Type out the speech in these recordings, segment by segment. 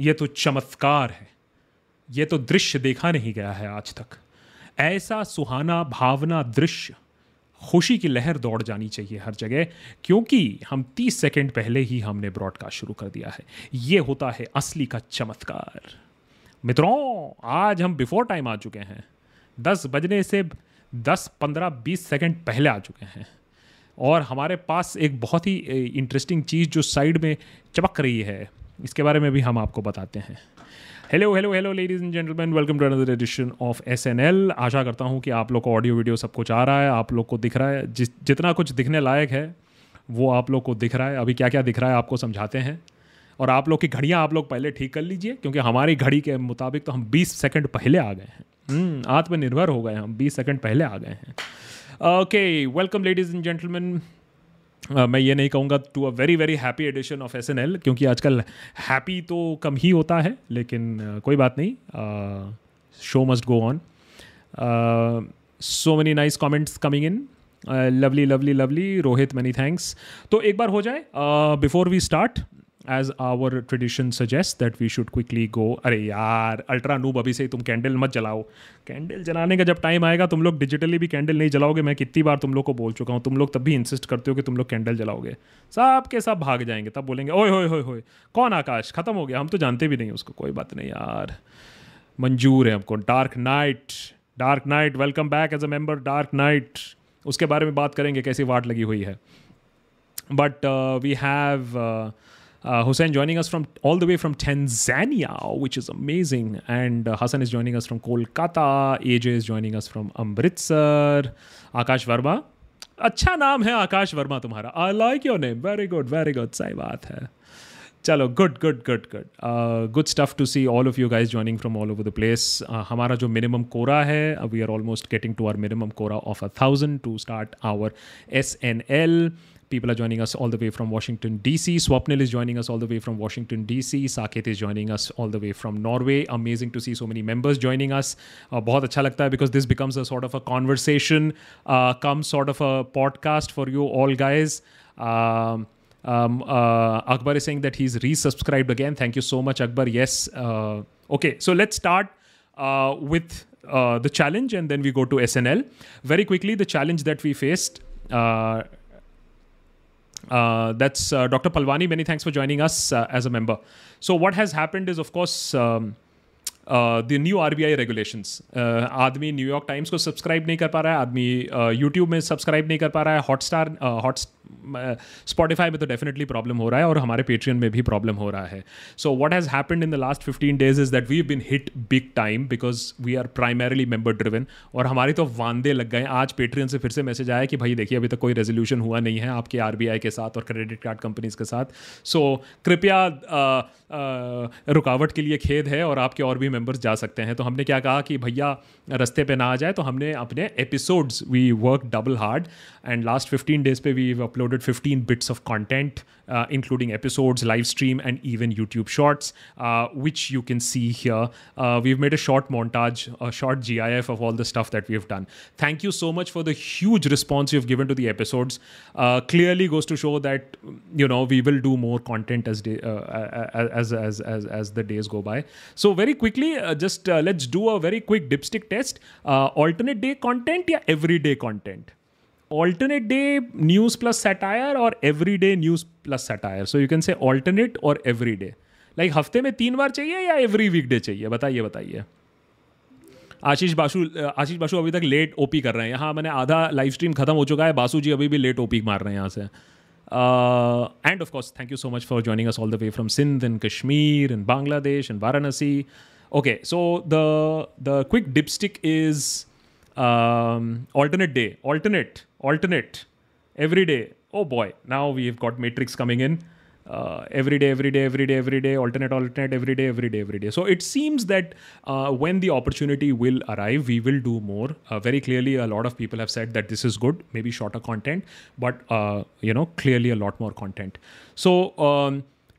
ये तो चमत्कार है, ये तो दृश्य देखा नहीं गया है आज तक। ऐसा सुहाना भावना दृश्य, खुशी की लहर दौड़ जानी चाहिए हर जगह, क्योंकि हम 30 सेकंड पहले ही हमने ब्रॉडकास्ट शुरू कर दिया है। ये होता है असली का चमत्कार। मित्रों, आज हम बिफोर टाइम आ चुके हैं, 10 बजने से 10 15 20 सेकंड पहले आ चुके हैं, और हमारे पास एक बहुत ही इंटरेस्टिंग चीज़ जो साइड में चमक रही है, इसके बारे में भी हम आपको बताते हैं। Hello hello hello ladies and gentleman, welcome to another edition of SNL। आशा करता हूं कि आप लोग को ऑडियो वीडियो सब कुछ आ रहा है, आप लोग को दिख रहा है, जितना कुछ दिखने लायक है वो आप लोग को दिख रहा है। अभी क्या क्या दिख रहा है आपको समझाते हैं, और आप लोग की घड़ियाँ आप लोग पहले ठीक कर लीजिए, क्योंकि हमारी घड़ी के मुताबिक तो हम 20 सेकंड पहले आ गए हैं। आत्मनिर्भर हो गए हम, 20 सेकंड पहले आ गए हैं। Okay, welcome ladies and gentleman. मैं ये नहीं कहूँगा to a very very happy edition of SNL, क्योंकि आजकल हैप्पी तो कम ही होता है, लेकिन कोई बात नहीं, show must go on. So many nice comments coming in, lovely lovely lovely. Rohit, many thanks. तो एक बार हो जाए before we start, as our tradition suggest that we should quickly go. अरे यार अल्ट्रा नूब, अभी से तुम कैंडल मत जलाओ, कैंडल जलाने का जब टाइम आएगा तुम लोग डिजिटली भी कैंडल नहीं जलाओगे। मैं कितनी बार तुम लोग को बोल चुका हूँ, तुम लोग तब भी इंसिस्ट करते हो कि तुम लोग कैंडल जलाओगे, सब के सब भाग जाएंगे, तब बोलेंगे ओए होए होए होए कौन आकाश, खत्म हो गया, हम तो जानते भी नहीं उसको। कोई बात नहीं यार, मंजूर है हमको। Dark knight, dark knight, welcome back as a member dark knight, उसके बारे में बात करेंगे कैसी वाट लगी हुई है। But we have Hussein joining us from all the way from Tanzania, which is amazing, and Hassan is joining us from Kolkata, AJ is joining us from Amritsar, Akash Verma, अच्छा नाम है आकाश वर्मा तुम्हारा, I like your name, very good, सही बात है, चलो good, good stuff to see all of you guys joining from all over the place। हमारा जो minimum quora है, we are almost getting to our minimum quora of 1,000 to start our SNL। People are joining us all the way from Washington DC. Swapnil is joining us all the way from Washington DC. Saket is joining us all the way from Norway. Amazing to see so many members joining us. बहुत अच्छा लगता है, because this becomes a sort of a conversation, comes sort of a podcast for you all guys. Akbar is saying that he's resubscribed again. Thank you so much, Akbar. Yes. Okay, so let's start with the challenge, and then we go to SNL. Very quickly, the challenge that we faced. That's Dr. Palwani, many thanks for joining us as a member. So what has happened is, of course, the new RBI regulations. आदमी New York Times को subscribe नहीं कर पा रहा है, आदमी YouTube में subscribe नहीं कर पा रहा है, हॉटस्टार Spotify में तो डेफिनेटली प्रॉब्लम हो रहा है, और हमारे Patreon में भी प्रॉब्लम हो रहा है। So what has happened in the last 15 days is that we've been hit big time because we are primarily member driven, और हमारे तो वांदे लग गए। आज Patreon से फिर से मैसेज आया कि भाई देखिए अभी तक कोई रेजोल्यूशन हुआ नहीं है आपके RBI के साथ और क्रेडिट कार्ड कंपनीज के साथ, सो कृपया रुकावट के लिए खेद है और आपके और भी मेंबर्स जा सकते हैं। तो हमने क्या कहा कि भैया रस्ते पे ना आ जाए, तो हमने अपने episodes, we work double hard, and last 15 days पे we uploaded 15 bits of content including episodes, live stream and even YouTube shorts, which you can see here. We have made a short montage, a short GIF of all the stuff that we have done. Thank you so much for the huge response you have given to the episodes. Clearly goes to show that you know we will do more content as the days go by. So very quickly, just let's do a very quick dipstick test. Alternate day content या everyday content? Alternate day news plus satire or everyday news plus satire? So you can say alternate or everyday. Like हफ्ते में 3 बार चाहिए या every weekday चाहिए? बताइए बताइए। आशीष बासु अभी तक लेट OP कर रहे हैं। हाँ, मैंने आधा लाइव स्ट्रीम खत्म हो चुका है, बासु जी अभी भी लेट OP मार रहे हैं यहाँ से। And of course, thank you so much for joining us all the way from Sindh and Kashmir and Bangladesh and Varanasi. Okay, so the quick dipstick is alternate day, alternate, every day. Oh boy, now we've got matrix coming in. Every day, alternate, every day. So it seems that when the opportunity will arrive, we will do more. Very clearly, a lot of people have said that this is good, maybe shorter content, but, you know, clearly a lot more content. So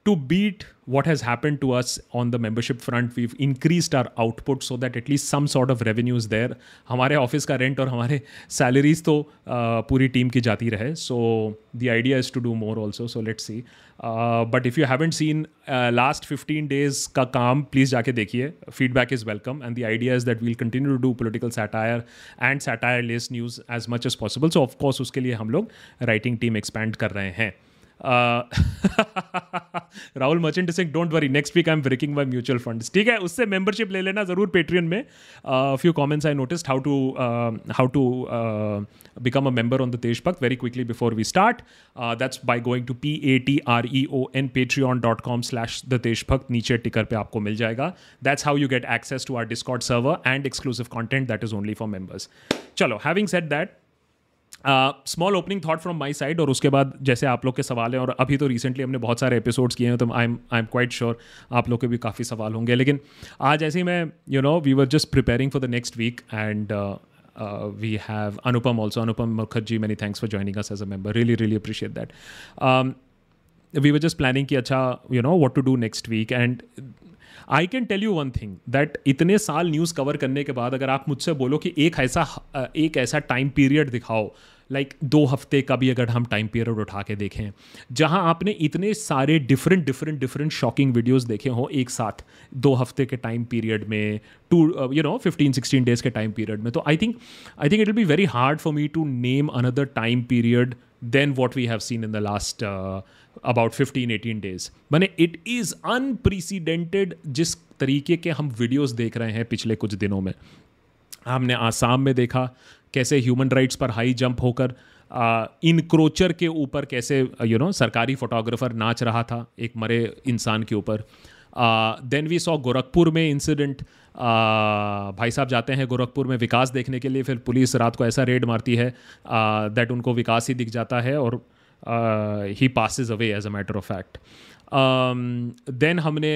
to beat what has happened to us on the membership front, we've increased our output so that at least some sort of revenue is there. हमारे office का rent और हमारे salaries तो पूरी team की जाती रहे. So the idea is to do more also. So let's see. But if you haven't seen last 15 days का काम, please जाके देखिए. Feedback is welcome. And the idea is that we'll continue to do political satire and satire-less news as much as possible. So of course उसके लिए हम लोग writing team expand कर रहे हैं. Rahul merchant Singh, don't worry, next week I am breaking my mutual funds. ठीक है, उससे मेंबरशिप ले लेना जरूर पेट्रियन में. Few comments I notice how to become a member on the Deshbhakt very quickly before we start. That's by going to PATREON patreon.com/thedeshbhakt. नीचे ticker पे आपको मिल जाएगा. That's how you get access to our discord server and exclusive content that is only for members. चलो, having said that, small opening thought from my side, और उसके बाद जैसे आप लोग के सवाल हैं, और अभी तो रिसेंटली हमने बहुत सारे एपिसोड्स किए हैं तो आई एम क्वाइट श्योर आप लोग के भी काफ़ी सवाल होंगे. लेकिन आज ऐसे ही मैं, you know, we were just preparing for the next week and we have Anupam also. Anupam Mukherjee, many thanks for joining us as a member. Really, really appreciate that. We were just planning कि अच्छा, you know, what to do next week. And I can tell you one thing that इतने साल news cover करने के बाद अगर आप मुझसे बोलो कि एक ऐसा टाइम पीरियड दिखाओ, लाइक 2 हफ्ते का भी अगर हम टाइम पीरियड उठा के देखें जहां आपने इतने सारे डिफरेंट शॉकिंग वीडियोस देखे हों एक साथ 2 हफ्ते के टाइम पीरियड में, 15-16 days के टाइम पीरियड में, तो I think it will be very hard for me to name another time period than what we have seen in the last about 15-18 days. मैंने इट इज़ अनप्रेसिडेंटेड जिस तरीके के हम videos देख रहे हैं पिछले कुछ दिनों में. हमने आसाम में देखा कैसे ह्यूमन राइट्स पर हाई जंप होकर इनक्रोचर के ऊपर कैसे, यू नो, सरकारी फोटोग्राफर नाच रहा था एक मरे इंसान के ऊपर. देन वी सॉ गोरखपुर में इंसिडेंट, भाई साहब जाते हैं गोरखपुर में विकास देखने के लिए, फिर पुलिस रात को ऐसा रेड मारती है दैट उनको विकास ही दिख जाता है और ही passes away as a matter of fact. Then हमने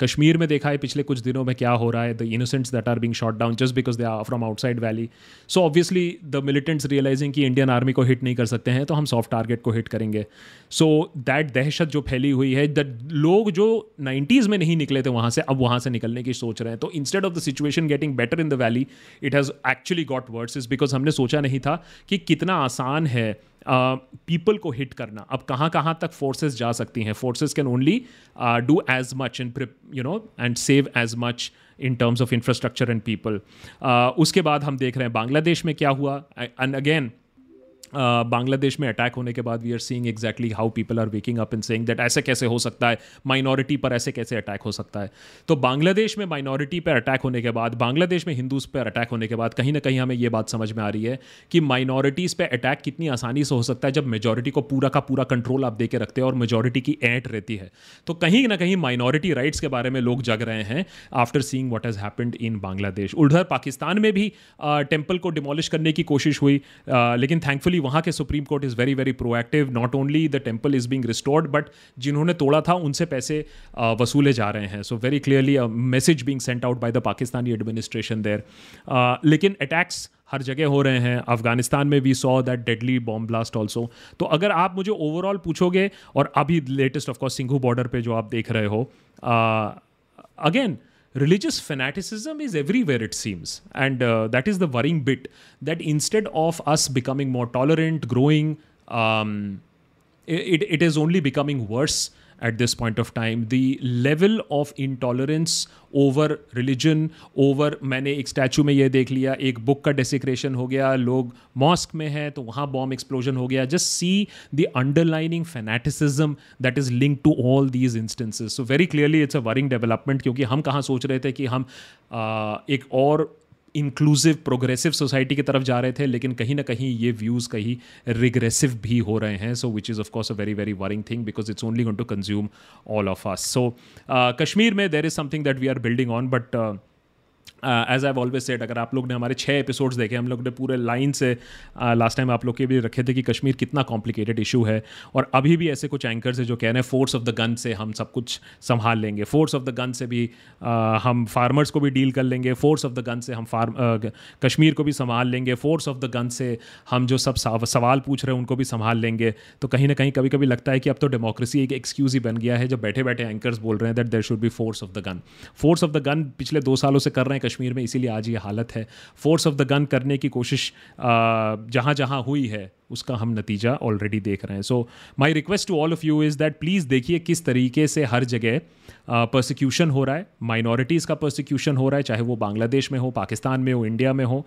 कश्मीर में देखा है पिछले कुछ दिनों में क्या हो रहा है, the innocents that are being shot down just because they are from outside valley. So obviously the militants realising कि इंडियन आर्मी को हिट नहीं कर सकते हैं तो हम सॉफ्ट टारगेट को हिट करेंगे. सो दैट दहशत जो फैली हुई है, दैट लोग जो 90s में नहीं निकले थे वहाँ से, अब वहाँ से निकलने की सोच रहे हैं. तो instead of the situation getting better in the valley, it has actually got worse, is because हमने सोचा नहीं था कि कितना आसान है पीपल को हिट करना. अब कहाँ कहाँ तक फोर्सेस जा सकती हैं. Forces can only do as much and, you know, and save as much in terms of infrastructure and people. उसके बाद हम देख रहे हैं बांग्लादेश में क्या हुआ, एंड अगेन बांग्लादेश में अटैक होने के बाद we are seeing exactly how people are waking up and saying that ऐसे कैसे हो सकता है, माइनॉरिटी पर ऐसे कैसे अटैक हो सकता है. तो बांग्लादेश में माइनॉरिटी पर अटैक होने के बाद, बांग्लादेश में हिंदूज पर अटैक होने के बाद, कहीं ना कहीं हमें ये बात समझ में आ रही है कि माइनॉरिटीज़ पर अटैक कितनी आसानी से हो सकता है जब मेजॉरिटी को पूरा का पूरा कंट्रोल आप दे के रखते हैं और मेजॉरिटी की ऐंठ रहती है. तो कहीं ना कहीं माइनॉरिटी राइट्स के बारे में लोग जग रहे हैं after seeing what has happened in Bangladesh. उधर पाकिस्तान में भी टेम्पल को डिमोलिश करने की कोशिश हुई, लेकिन थैंकफुली वहाँ के supreme court is very very proactive. Not only the temple is being restored but जिन्होंने तोड़ा था उनसे पैसे वसूले जा रहे हैं. So very clearly a message being sent out by the Pakistani administration there. लेकिन अटैक्स हर जगह हो रहे हैं. अफगानिस्तान में we saw that deadly bomb blast also. तो अगर आप मुझे ओवरऑल पूछोगे, और अभी लेटेस्ट ऑफकोर्स सिंघू बॉर्डर पर जो आप देख रहे हो, again religious fanaticism is everywhere it seems, and that is the worrying bit, that instead of us becoming more tolerant, growing, it is only becoming worse at this point of time. The level of intolerance over religion, over, मैंने एक statue में ये देख लिया, एक book का desecration हो गया, लोग मॉस्क में हैं तो वहाँ बॉम्ब एक्सप्लोजन हो गया. Just see the underlining fanaticism that is linked to all these instances. So very clearly it's a worrying development, क्योंकि हम कहाँ सोच रहे थे कि हम एक और इंक्लूसिव प्रोग्रेसिव सोसाइटी की तरफ जा रहे थे, लेकिन कहीं ना कहीं ये व्यूज़ कहीं रिग्रेसिव भी हो रहे हैं. So which is of course a very very worrying thing because it's only going to consume all of us. So Kashmir में there is something that we are building on, but as I always said, अगर आप लोग ने हमारे 6 episodes देखे, हम लोग ने पूरे लाइन से लास्ट टाइम आप लोग के भी रखे थे कि कश्मीर कितना कॉम्प्लिकेटेड इशू है, और अभी भी ऐसे कुछ एंकर्स हैं जो कह रहे हैं फोर्स ऑफ द गन से हम सब कुछ संभाल लेंगे, फोर्स ऑफ द गन से भी हम फार्मर्स को भी डील कर लेंगे, फोर्स ऑफ द गन से हम कश्मीर को भी संभाल लेंगे, फोर्स ऑफ द गन से हम जो सब सवाल पूछ रहे हैं उनको भी संभाल लेंगे। तो कहीं ना कहीं कभी कभी लगता है कि अब तो डेमोक्रेसी एक एक्सक्यूज़ ही बन गया है, जब बैठे बैठे एंकर्स बोल रहे हैं that there should be force of the gun. Force of the gun पिछले 2 सालों से कर रहे हैं कश्मीर में, इसीलिए आज ये हालत है। फोर्स ऑफ द गन करने की कोशिश जहाँ जहाँ हुई है उसका हम नतीजा ऑलरेडी देख रहे हैं। So my request to all of you is that please देखिए किस तरीके से हर जगह पर्सिक्यूशन हो रहा है, माइनॉरिटीज़ का पर्सिक्यूशन हो रहा है, चाहे वो बांग्लादेश में हो, पाकिस्तान में हो, इंडिया में हो।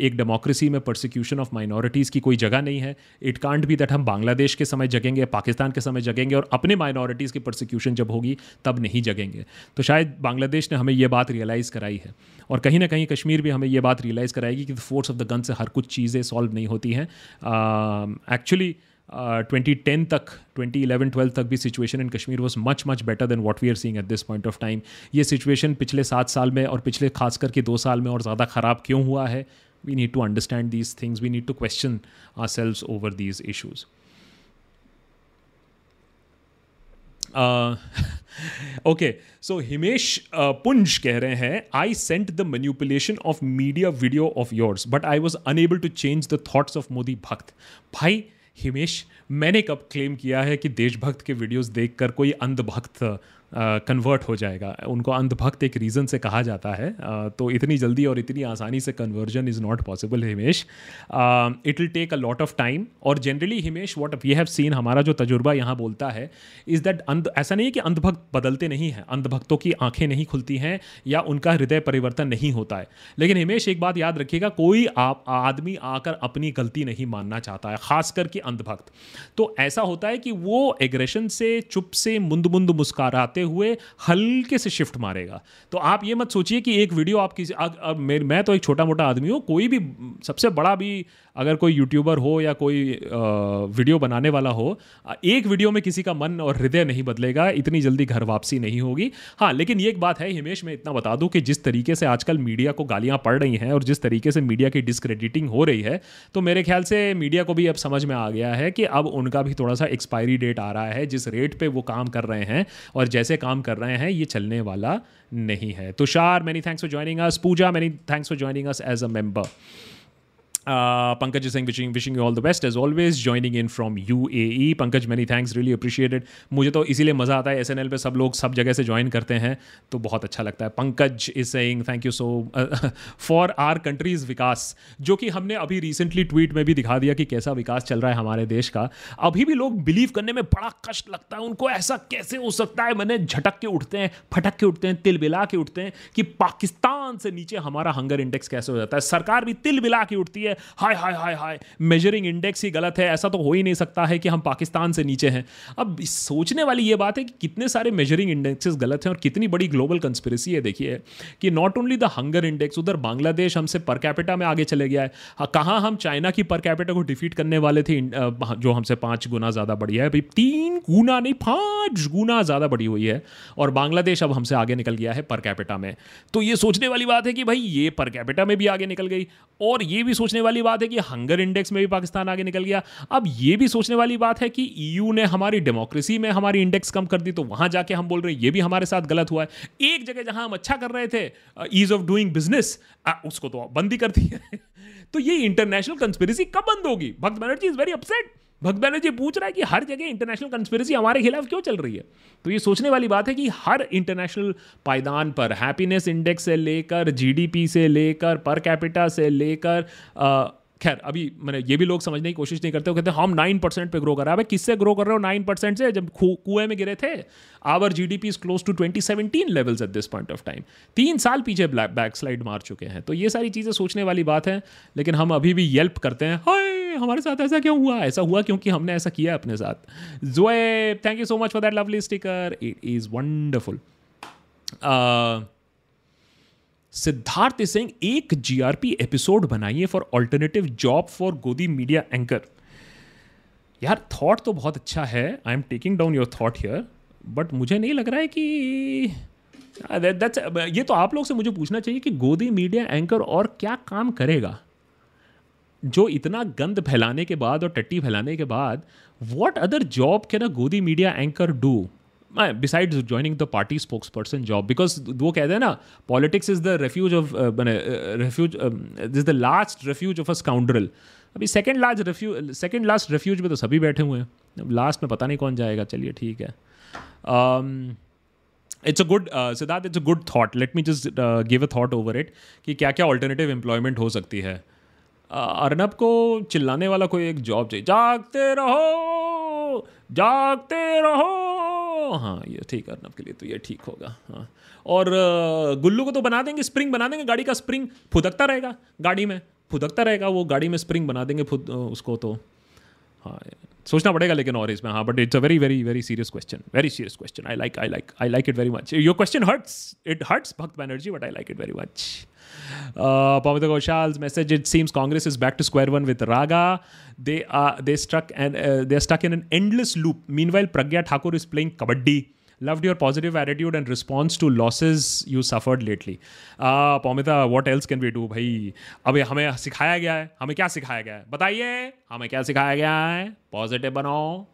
एक डेमोक्रेसी में पर्सिक्यूशन ऑफ माइनॉरिटीज़ की कोई जगह नहीं है। इट कांट बी दैट हम बांग्लादेश के समय जगेंगे, पाकिस्तान के समय जगेंगे, और अपने माइनॉरिटीज़ की पर्सिक्यूशन जब होगी तब नहीं जगेंगे। तो शायद बांग्लादेश ने हमें ये बात रियलाइज़ कराई है, और कहीं ना कहीं कश्मीर भी हमें ये बात रियलाइज़ कराएगी कि फोर्स ऑफ द गन से हर कुछ चीज़ें सॉल्व नहीं होती हैं। एक्चुअली 2010 तक, 2011-12 तक भी situation in Kashmir was much better than what we are seeing at this point of time. ये सिचुएशन पिछले 7 साल में और पिछले खास करके 2 साल में और ज़्यादा ख़राब क्यों हुआ है? We need to understand these things, we need to question ourselves over these issues. Okay, so Himesh Punj कह रहे हैं, I sent the manipulation of media video of yours but I was unable to change the thoughts of Modi bhakt. भाई हिमेश, मैंने कब claim किया है कि देशभक्त के वीडियोस देखकर कोई अंधभक्त कन्वर्ट हो जाएगा? उनको अंधभक्त एक रीज़न से कहा जाता है। तो इतनी जल्दी और इतनी आसानी से conversion is not possible Himesh, it will take a lot of time. और generally Himesh, what we have seen, हमारा जो तजुर्बा यहाँ बोलता है इज़ दैट ऐसा नहीं है कि अंधभक्त बदलते नहीं हैं, अंधभक्तों की आँखें नहीं खुलती हैं या उनका हृदय परिवर्तन नहीं होता है। लेकिन हिमेश एक बात याद रखिएगा, कोई आदमी आकर अपनी गलती नहीं मानना चाहता है, ख़ास करके अंधभक्त। तो ऐसा होता है कि वो एग्रेशन से, चुप से, मुंद मुस्कुराते हुए हल्के से शिफ्ट मारेगा। तो आप ये मत सोचिए कि एक वीडियो आप किसी, मैं तो एक छोटा मोटा आदमी हूँ, कोई भी सबसे बड़ा भी अगर कोई यूट्यूबर हो या कोई वीडियो बनाने वाला हो, एक वीडियो में किसी का मन और हृदय नहीं बदलेगा, इतनी जल्दी घर वापसी नहीं होगी। हाँ, लेकिन ये एक बात है हिमेश, मैं इतना बता दूँ कि जिस तरीके से आजकल मीडिया को गालियाँ पड़ रही हैं और जिस तरीके से मीडिया की डिस्क्रेडिटिंग हो रही है, तो मेरे ख्याल से मीडिया को भी अब समझ में आ गया है कि अब उनका भी थोड़ा सा एक्सपायरी डेट आ रहा है। जिस रेट पर वो काम कर रहे हैं और जैसे काम कर रहे हैं, ये चलने वाला नहीं है। Tushar, many thanks for joining us. Puja, many thanks for joining us as a member. Pankaj Singh wishing you all the best as always, joining in from UAE. Pankaj, many thanks, really appreciated. मुझे तो इसीलिए मज़ा आता है, SNL पे सब लोग सब जगह से ज्वाइन करते हैं तो बहुत अच्छा लगता है। Pankaj is saying thank you so for our country's vikas, जो कि हमने अभी रिसेंटली ट्वीट में भी दिखा दिया कि कैसा विकास चल रहा है हमारे देश का। अभी भी लोग बिलीव करने में बड़ा कष्ट लगता है उनको, ऐसा कैसे हो सकता है, मैंने झटक के उठते हैं, फटक के उठते हैं, तिल बिला के उठते हैं कि पाकिस्तान से नीचे हमारा हंगर इंडेक्स कैसे हो जाता है। सरकार भी तिल बिला के उठती है, हाय हाय हाय हाय, मेजरिंग इंडेक्स ही गलत है, ऐसा तो हो ही नहीं सकता है कि हम पाकिस्तान से नीचे हैं। अब सोचने वाली ये बात है कि कितने सारे मेजरिंग इंडेक्सेस गलत हैं और कितनी बड़ी ग्लोबल कंस्पिरेसी है। देखिए कि not only the hunger index, उधर बांग्लादेश हमसे पर कैपिटा में आगे चले गया है। कहाँ हम चाइना की पर कैपिटा को डिफीट करने वाले थे, जो हमसे 5 गुना ज़्यादा बढ़ी है, भाई 3 गुना नहीं 5 गुना ज़्यादा बढ़ी हुई है, और बांग्लादेश अब हमसे आगे निकल गया है पर कैपिटा में। तो ये सोचने वाली बात है कि भाई ये पर कैपिटा में भी आगे निकल गई, और ये भी सोचने वाली बात है कि हंगर इंडेक्स में भी पाकिस्तान आगे निकल गया। अब ये भी सोचने वाली बात है कि ईयू ने हमारी डेमोक्रेसी में हमारी इंडेक्स कम कर दी, तो वहां जाके हम बोल रहे हैं ये भी हमारे साथ गलत हुआ है। एक जगह जहां हम अच्छा कर रहे थे, ईज ऑफ डूइंग बिजनेस, उसको तो बंदी कर दी है। तो ये इंटरनेशनल कंस्पिरेसी कब बंद होगी? भक्त बनर्जी इज वेरी अपसेट। भक्त बनर्जी पूछ रहा है कि हर जगह इंटरनेशनल कंस्पिरेसी हमारे खिलाफ क्यों चल रही है। तो ये सोचने वाली बात है कि हर इंटरनेशनल पायदान पर, हैप्पीनेस इंडेक्स से लेकर, जीडीपी से लेकर, पर कैपिटा से लेकर, खैर अभी मैंने ये भी लोग समझने की कोशिश नहीं करते, वो कहते हैं हम 9% पे ग्रो कर रहे हैं। भाई किससे ग्रो कर रहे हो 9% से, जब कुएं में गिरे थे? Our GDP is close to 2017 levels at this point of time. 3 साल पीछे बैकस्लाइड मार चुके हैं। तो ये सारी चीज़ें सोचने वाली बात है, लेकिन हम अभी भी येल्प करते हैं, हाय हमारे साथ ऐसा क्यों हुआ। ऐसा हुआ क्योंकि हमने ऐसा किया अपने साथ। जोए, thank you so much for that lovely sticker, it is wonderful. Siddharth Singh, एक जीआरपी एपिसोड बनाइए फॉर अल्टरनेटिव जॉब फॉर गोदी मीडिया एंकर। यार थॉट तो बहुत अच्छा है, I am taking down your thought here, but मुझे नहीं लग रहा है कि ये तो आप लोग से मुझे पूछना चाहिए कि गोदी मीडिया एंकर और क्या काम करेगा जो इतना गंद फैलाने के बाद और टट्टी फैलाने के बाद, what other job can a गोदी media anchor do besides joining the party spokesperson job, because वो कहते हैं ना politics is the refuge of refuge is the last refuge of a scoundrel. अभी सेकेंड लास्ट रेफ्यूज में तो सभी बैठे हुए हैं, लास्ट में पता नहीं कौन जाएगा. चलिए ठीक है. It's a good Siddharth, it's a good thought. Let me just give a thought over it कि क्या क्या ऑल्टरनेटिव एम्प्लॉयमेंट हो सकती है. अर्नब को चिल्लाने वाला कोई एक जॉब चाहिए. जागते रहो जागते रहो, हाँ ये ठीक अर्नब के लिए तो ये ठीक होगा. हाँ और गुल्लू को तो बना देंगे, स्प्रिंग बना देंगे. गाड़ी का स्प्रिंग फुदकता रहेगा, गाड़ी में फुदकता रहेगा वो, गाड़ी में स्प्रिंग बना देंगे उसको तो. हाँ सोचना पड़ेगा लेकिन और इसमें. हाँ but it's a very very very serious question, very serious question. I like it very much. Your question hurts, it hurts भक्त Banerjee, but I like it very much. Pamita Goshal's message, it seems Congress is back to square one with Raga. They are stuck in an endless loop. Meanwhile, Pragya Thakur is playing kabaddi. Loved your positive attitude and response to losses you suffered lately. Pamita, what else can we do, भाई? अबे हमें सिखाया गया है, हमें क्या सिखाया गया है बताइए, हमें क्या सिखाया गया है? पॉजिटिव बनो.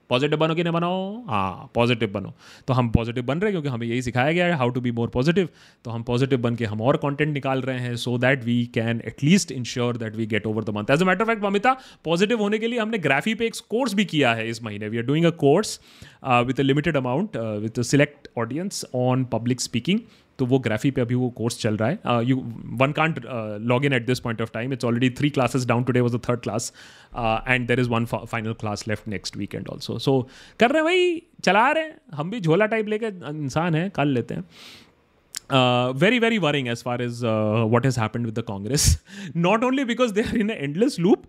पॉजिटिव बनो कि नहीं बनो? हाँ पॉजिटिव बनो. तो हम पॉजिटिव बन रहे हैं क्योंकि हमें यही सिखाया गया है, how to be more positive. तो हम पॉजिटिव बन के हम और कंटेंट निकाल रहे हैं so that we can at least ensure that we get over the month. As a matter of fact Mamita, positive होने के लिए हमने ग्राफी पे एक कोर्स भी किया है इस महीने. We are doing a course with a limited amount with a select audience on public speaking. तो वो ग्राफी पे अभी वो कोर्स चल रहा है. You one can't log in at this point of time. It's already 3 classes down. Today was the third class and there is one final class left next weekend also. So कर रहे हैं भाई, चला रहे हैं. हम भी झोला टाइप लेके इंसान हैं, कर लेते हैं. Very, very worrying as far as what has happened with the Congress. Not only because they are in an endless loop,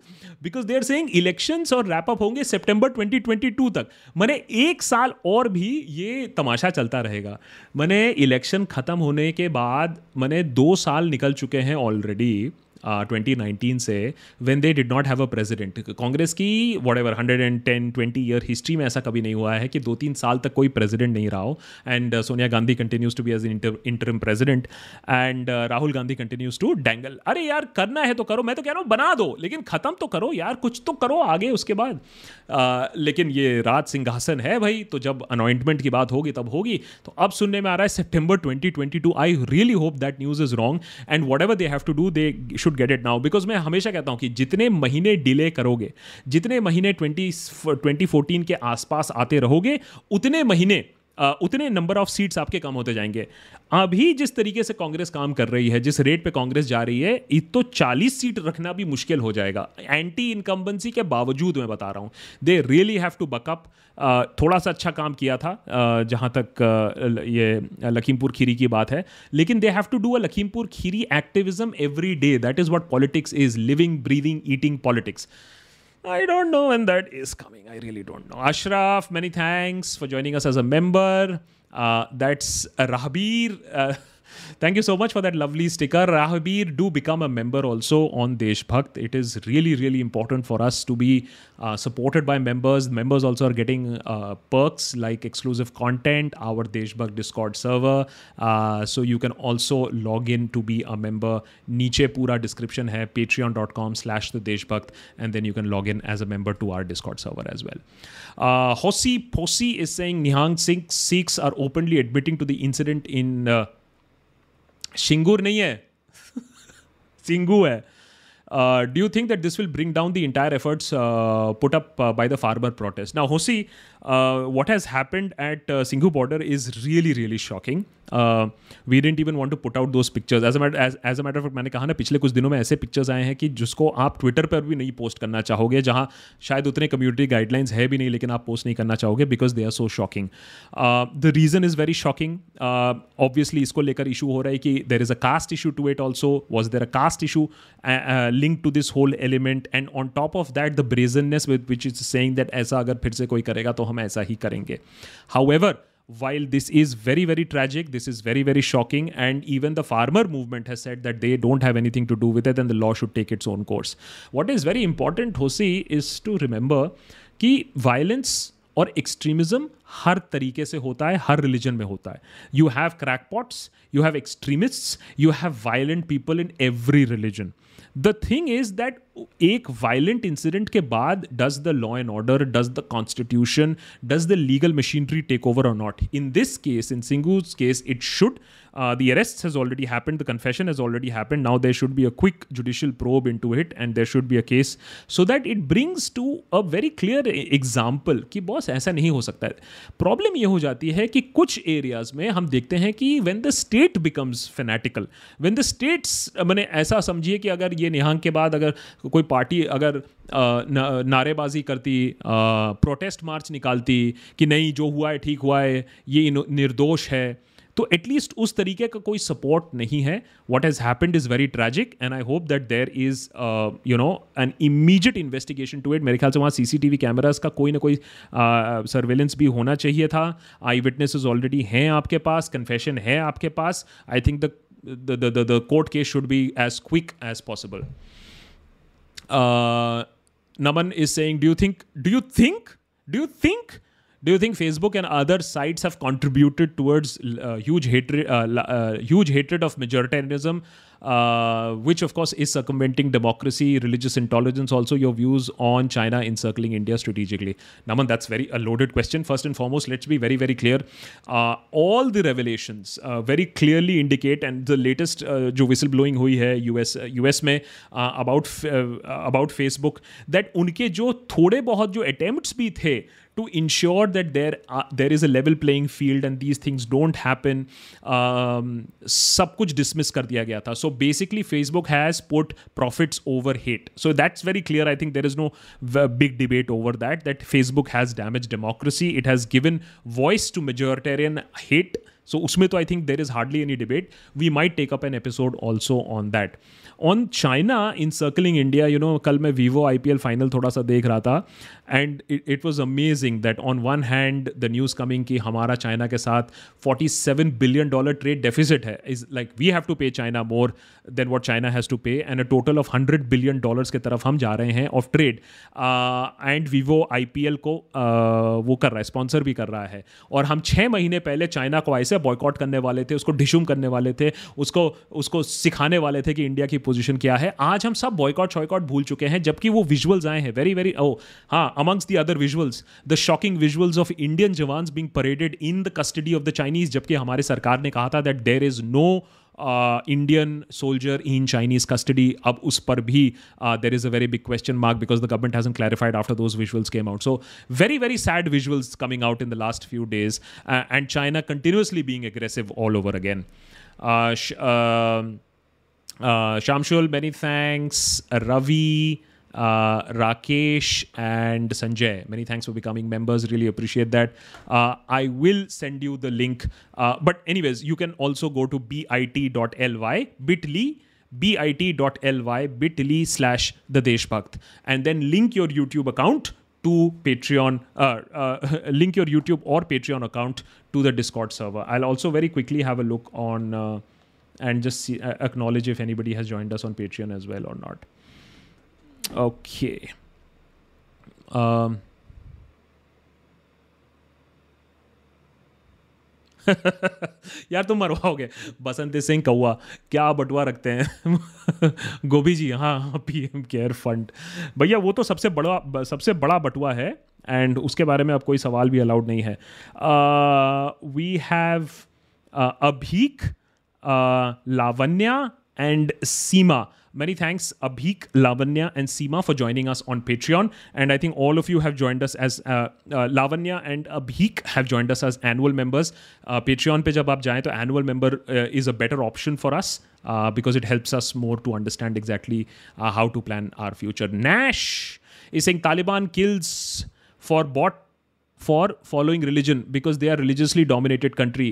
because they are saying elections और wrap up होंगे September 2022 तक. मैंने एक साल और भी ये तमाशा चलता रहेगा. मैंने इलेक्शन ख़त्म होने के बाद मैंने 2 साल निकल चुके हैं ऑलरेडी 2019 से, when they did not have a president. Congress की whatever 110-20 ईयर हिस्ट्री में ऐसा कभी नहीं हुआ है कि 2-3 साल तक कोई प्रेसिडेंट नहीं रहा हो. And Sonia Gandhi continues to be as interim president and Rahul Gandhi continues to dangle. अरे यार करना है तो करो, मैं तो कह रहा हूँ बना दो लेकिन ख़त्म तो करो यार, कुछ तो करो आगे उसके बाद. लेकिन ये राज सिंहासन है भाई, तो जब अनॉइंटमेंट की बात होगी तब होगी. तो अब सुनने में आ रहा है September 2022. I really hope that news is wrong and whatever they have to do they get it now, because मैं हमेशा कहता हूं कि जितने महीने डिले करोगे, जितने महीने 2014 के आसपास आते रहोगे, उतने महीने उतने नंबर ऑफ सीट्स आपके कम होते जाएंगे. अभी जिस तरीके से कांग्रेस काम कर रही है, जिस रेट पे कांग्रेस जा रही है, इत तो 40 सीट रखना भी मुश्किल हो जाएगा एंटी इनकम्बेंसी के बावजूद. मैं बता रहा हूँ they really have to buck up. थोड़ा सा अच्छा काम किया था जहाँ तक ये लखीमपुर खीरी की बात है, लेकिन they have to do a Lakhimpur Kheri activism every day. That is what politics is, living breathing eating politics. I don't know when that is coming. I really don't know. Ashraf, many thanks for joining us as a member. That's Rahbir. Thank you so much for that lovely sticker. Rahbir, do become a member also on Deshbhakt. It is really, really important for us to be supported by members. Members also are getting perks like exclusive content, our Deshbhakt Discord server. So you can also log in to be a member. Niche pura description hai, patreon.com/thedeshbhakt. And then you can log in as a member to our Discord server as well. Hosi Posi is saying, Nihang Singh Sikhs are openly admitting to the incident in... Singur नहीं है सिंगू है. Do you think that this will bring down the entire efforts put up by the farmer protest? Now होसी, what has happened at Singhu border is really really shocking. We didn't even want to put out those pictures. As a matter of fact मैंने कहा ना, पिछले कुछ दिनों में ऐसे pictures आए हैं कि जिसको आप ट्विटर पर भी नहीं पोस्ट करना चाहोगे, जहाँ शायद उतने कम्युनिटी गाइडलाइंस है भी नहीं, लेकिन आप पोस्ट नहीं करना चाहोगे because they are so shocking. The reason is very shocking. Obviously इसको लेकर इशू हो रहा है कि there is a caste issue to it also. Was there a caste issue linked to this whole element? And on top of that, the brazenness with which it's saying that ऐसा अगर फिर से कोई करेगा तो हम ऐसा ही करेंगे. However, while this is very, very tragic, this is very, very shocking, and even the farmer movement has said that they don't have anything to do with it and the law should take its own course. What is very important, Hosi, is to remember कि violence और extremism हर तरीके से होता है, हर religion में होता है. You have crackpots, you have extremists, you have violent people in every religion. The thing is that एक वायलेंट इंसिडेंट के बाद does the law and order, does the constitution, does the legal machinery take over और not. In this case, in Singhu's case, it should. The arrest has already happened. The confession has already happened. Now there should be a quick judicial probe into it, and there should be a case so that it brings to a very clear example कि boss ऐसा नहीं हो सकता है. Problem ये हो जाती है कि कुछ areas में हम देखते हैं कि when the state becomes fanatical, when the states, मैंने ऐसा समझिए कि अगर ये निहंग के बाद अगर कोई पार्टी अगर नारेबाजी करती, प्रोटेस्ट मार्च निकालती कि नहीं जो हुआ है ठीक हुआ है, ये निर्दोष है, तो एटलीस्ट उस तरीके का कोई सपोर्ट नहीं है. What has happened is very tragic and I hope that there is you know an immediate investigation to it. मेरे ख्याल से वहाँ सीसीटीवी कैमरास का कोई ना कोई सर्वेलेंस भी होना चाहिए था. आई विटनेसेस ऑलरेडी हैं आपके पास, कन्फेशन है आपके पास. I think the court case should be as quick as possible. Naman is saying, do you think Facebook and other sites have contributed towards huge hatred of majoritarianism, which of course is circumventing democracy, religious intolerance, also your views on China encircling India strategically? Naman, that's a loaded question. First and foremost, let's be very, very clear. All the revelations very clearly indicate, and the latest jo whistleblowing hui hai US mein about Facebook, that unke jo thode bahut jo attempts bhi the to ensure that there is a level playing field and these things don't happen, सब कुछ dismiss कर दिया गया था. So basically Facebook has put profits over hate. So that's very clear. I think there is no big debate over that Facebook has damaged democracy. It has given voice to majoritarian hate. So usme to I think there is hardly any debate. We might take up an episode also on that. On China encircling India, you know, कल मैं Vivo IPL final थोड़ा सा देख रहा था, and it was amazing that on one hand the news coming कि हमारा China के साथ $47 billion trade deficit है, is like we have to pay China more than what China has to pay, and a total of $100 billion के तरफ हम जा रहे हैं of trade, and Vivo IPL को वो कर रहा है, स्पॉन्सर भी कर रहा है. और हम 6 महीने पहले चाइना को ऐसे बॉयकॉट करने वाले थे, उसको डिशूम करने वाले थे, उसको सिखाने वाले थे कि इंडिया की पोजीशन क्या है. आज हम सब बॉयकॉट भूल चुके हैं, जबकि वो विजुअल्स आए हैं very very amongst the other visuals, the shocking visuals of Indian jawans being paraded in the custody of the Chinese, जबकि हमारे सरकार ने कहा था that there is no Indian soldier in Chinese custody. अब उस पर भी there is a very big question mark because the government hasn't clarified after those visuals came out. So very, very sad visuals coming out in the last few days, and China continuously being aggressive all over again. Shamshul, many thanks. Ravi, Rakesh and Sanjay, many thanks for becoming members, really appreciate that. I will send you the link, but anyways you can also go to bit.ly/thedeshbhakt and then link your YouTube account to Patreon, link your YouTube or Patreon account to the Discord server. I'll also very quickly have a look on and just see, acknowledge if anybody has joined us on Patreon as well or not. Okay. यार तुम मरवाओगे. बसंत सिंह कौआ क्या बटुआ रखते हैं. गोभी जी हाँ, PM care fund भैया वो तो सबसे बड़ा बटुआ है, एंड उसके बारे में अब कोई सवाल भी अलाउड नहीं है. We have Abhik, Lavanya and Seema. Many thanks Abhik, Lavanya and Seema for joining us on Patreon, and I think all of you have joined us as Lavanya and Abhik have joined us as annual members. Patreon pe jab aap jaye to annual member is a better option for us, because it helps us more to understand exactly how to plan our future. Nash is saying Taliban kills for following religion because they are religiously dominated country.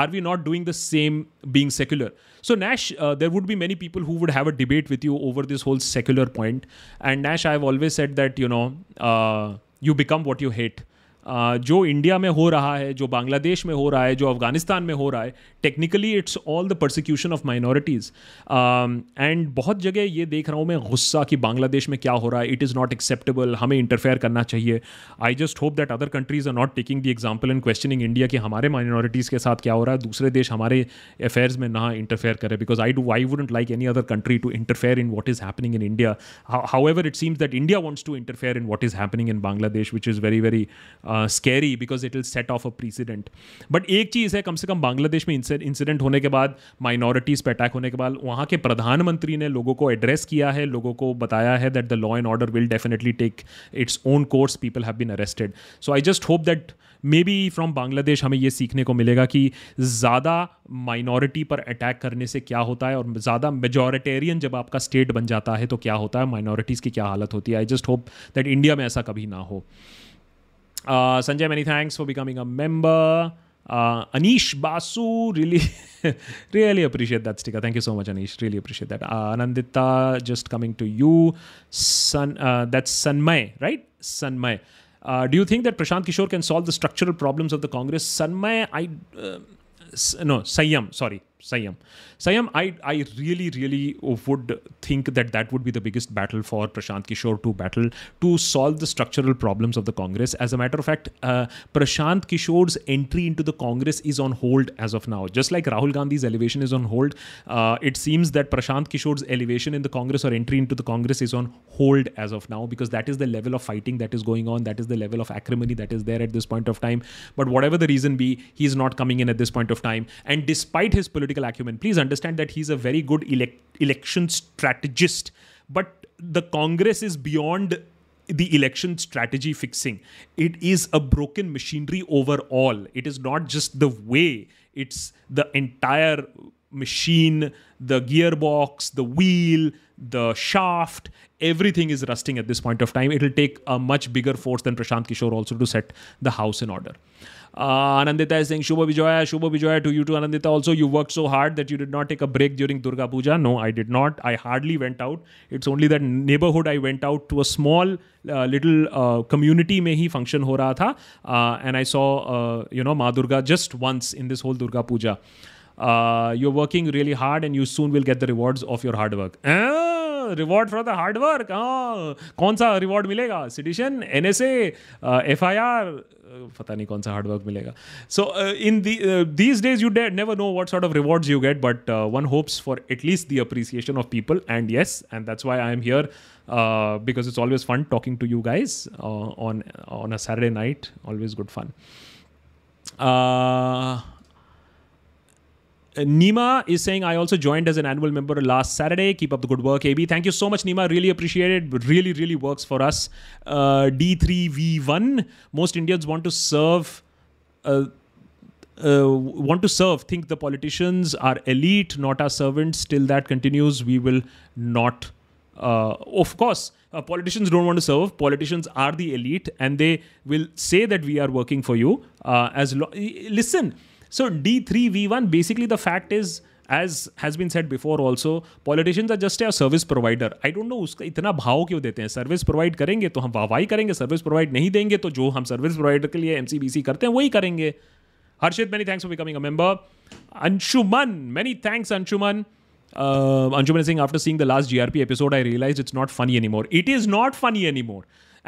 Are we not doing the same being secular? So Nash, there would be many people who would have a debate with you over this whole secular point. And Nash, I've always said that, you know, you become what you hate. जो India में हो रहा है, जो बांग्लादेश में हो रहा है, जो अफगानिस्तान में हो रहा है, technically it's all the persecution of minorities. And बहुत जगह ये देख रहा हूँ मैं गुस्सा कि बांग्लादेश में क्या हो रहा है, इट इज़ नॉट एक्सेप्टेबल, हमें इंटरफेयर करना चाहिए. I just hope that other countries are not taking the example and questioning India कि हमारे माइनॉरिटीज़ के साथ क्या हो रहा है, दूसरे देश हमारे अफेयर्स में ना इंटरफेयर करे. Because I wouldn't like any other country to interfere in what is happening in India. However it seems that India wants to interfere in what is happening in Bangladesh, which is very very scary because it will set off a precedent. But एक चीज़ है, कम से कम बांग्लादेश में incident होने के बाद, minorities पर attack होने के बाद, वहाँ के प्रधानमंत्री ने लोगों को एड्रेस किया है, लोगों को बताया है that the law and order will definitely take its own course, people have been arrested. So I just hope that maybe from Bangladesh हमें ये सीखने को मिलेगा कि ज़्यादा माइनॉरिटी पर अटैक करने से क्या होता है, और ज़्यादा मेजॉरिटेरियन जब आपका स्टेट बन जाता है तो क्या होता है, माइनॉरिटीज़ की क्या हालत होती है. I just hope that India में ऐसा कभी ना हो. Sanjay, many thanks for becoming a member. Anish Basu, really, really appreciate that sticker. Thank you so much, Anish. Really appreciate that. Anandita, just coming to you. That's Sanmay, right? Sanmay. Do you think that Prashant Kishor can solve the structural problems of the Congress? Sanmay, Sayam, I really would think that would be the biggest battle for Prashant Kishor to solve the structural problems of the Congress. As a matter of fact, Prashant Kishor's entry into the Congress is on hold as of now. Just like Rahul Gandhi's elevation is on hold, it seems that Prashant Kishor's elevation in the Congress or entry into the Congress is on hold as of now, because that is the level of fighting that is going on, that is the level of acrimony that is there at this point of time. But whatever the reason be, he is not coming in at this point of time. And despite his political acumen, please understand that he's a very good election strategist, but the Congress is beyond the election strategy fixing. It is a broken machinery overall. It is not just the way, it's the entire machine, the gearbox, the wheel, the shaft, everything is rusting at this point of time. It will take a much bigger force than Prashant Kishor also to set the house in order. Anandita is saying, Shubha Vijoya to you too, Anandita. Also, you worked so hard that you did not take a break during Durga Puja. No, I did not. I hardly went out. It's only that neighborhood I went out to, a small little community mein hi function ho raha tha. And I saw, Ma Durga just once in this whole Durga Puja. You're working really hard and you soon will get the rewards of your hard work. Reward for the hard work? कौन सा reward मिलेगा? Sedition, NSA, FIR? पता नहीं कौन सा hard work मिलेगा. So in these days you never know what sort of rewards you get, but one hopes for at least the appreciation of people. And yes, and that's why I am here, because it's always fun talking to you guys on a Saturday night. Always good fun. Nima is saying, I also joined as an annual member last Saturday. Keep up the good work, AB. Thank you so much, Nima. Really appreciate it. Really works for us. D3V1. Most Indians want to serve. Think the politicians are elite, not our servants. Till that continues, we will not. Of course, politicians don't want to serve. Politicians are the elite, and they will say that we are working for you. Listen. So D3V1, basically the fact is, as has been said before also, politicians are just a service provider. I don't know उसका इतना भाव क्यों देते हैं. Service provide करेंगे तो हम वाहवाही करेंगे, सर्विस प्रोवाइड नहीं देंगे तो जो हम सर्विस प्रोवाइडर के लिए MCBC करते हैं वही करेंगे. हर्षित, many thanks for becoming a member. Anshuman, many thanks Anshuman. Anshuman is saying, after seeing the last GRP episode, I realized it's not funny anymore. It is not funny anymore.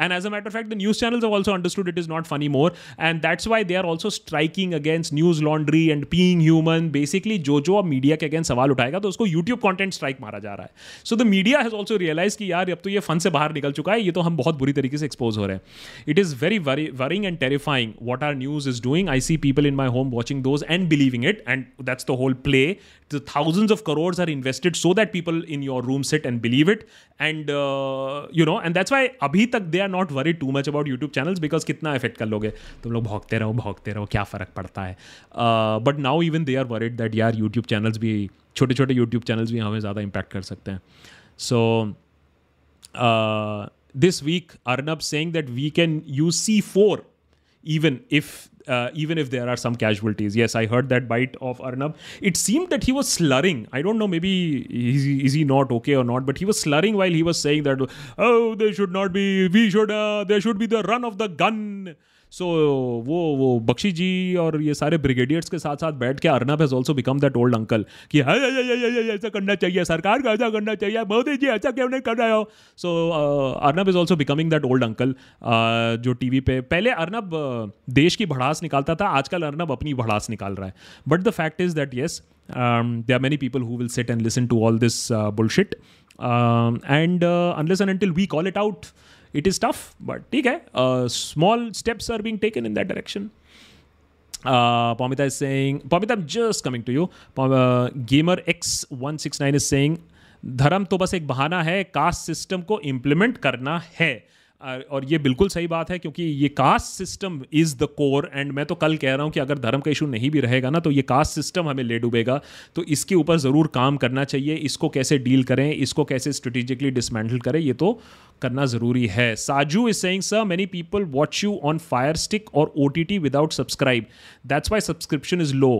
And as a matter of fact, the news channels have also understood it is not funny more. And that's why they are also striking against news laundry and peeing human. Basically, जो अब media के against सवाल उठाएगा तो उसको YouTube content strike मारा जा रहा है. So the media has also realized कि यार अब तो ये fun से बाहर निकल चुका है, ये तो हम बहुत बुरी तरीके से expose हो रहे हैं. It is very worrying and terrifying what our news is doing. I see people in my home watching those and believing it, and that's the whole play. The thousands of crores are invested so that people in your room sit and believe it. And and that's why अभी तक they are not worried too much about YouTube channels, because कितना affect कर लोगे तुम लोग, भागते रहो क्या फ़र्क पड़ता है. But now even they are worried that यार YouTube channels भी, छोटे YouTube channels भी हमें ज़्यादा impact कर सकते हैं. So this week Arnab saying that we can use C4 even if there are some casualties. Yes, I heard that bite of Arnab. It seemed that he was slurring. I don't know, maybe is he not okay or not, but he was slurring while he was saying that, oh, there should not be, we should, there should be the run of the gun. सो वो बख्शी जी और ये सारे brigadiers के साथ साथ बैठ के Arnab has also become that old uncle कि ऐसा करना चाहिए, सरकार को ऐसा करना चाहिए, मोदी जी ऐसा क्यों नहीं कर रहे हो. So Arnab is also becoming that old uncle जो टीवी पे पहले अर्नब देश की भड़ास निकालता था, आजकल अर्नब अपनी भड़ास निकाल रहा है. But the fact is that yes there are many people who will sit and listen to all this bullshit and unless and until we call it out it is tough, but theek hai, small steps are being taken in that direction. Pamita is saying, Pamita, I'm just coming to you. Gamer X169 is saying धर्म तो बस एक बहाना है, caste system को implement करना है. और ये बिल्कुल सही बात है क्योंकि ये caste system is the core. And मैं तो कल कह रहा हूँ कि अगर धर्म का इशू नहीं भी रहेगा ना तो ये कास्ट सिस्टम हमें ले डूबेगा, तो इसके ऊपर ज़रूर काम करना चाहिए. इसको कैसे डील करें, इसको कैसे स्ट्रेटेजिकली डिसमेंटल करें, ये तो करना ज़रूरी है. Saju is saying sir many people watch you on fire stick और OTT without subscribe, that's why subscription is low.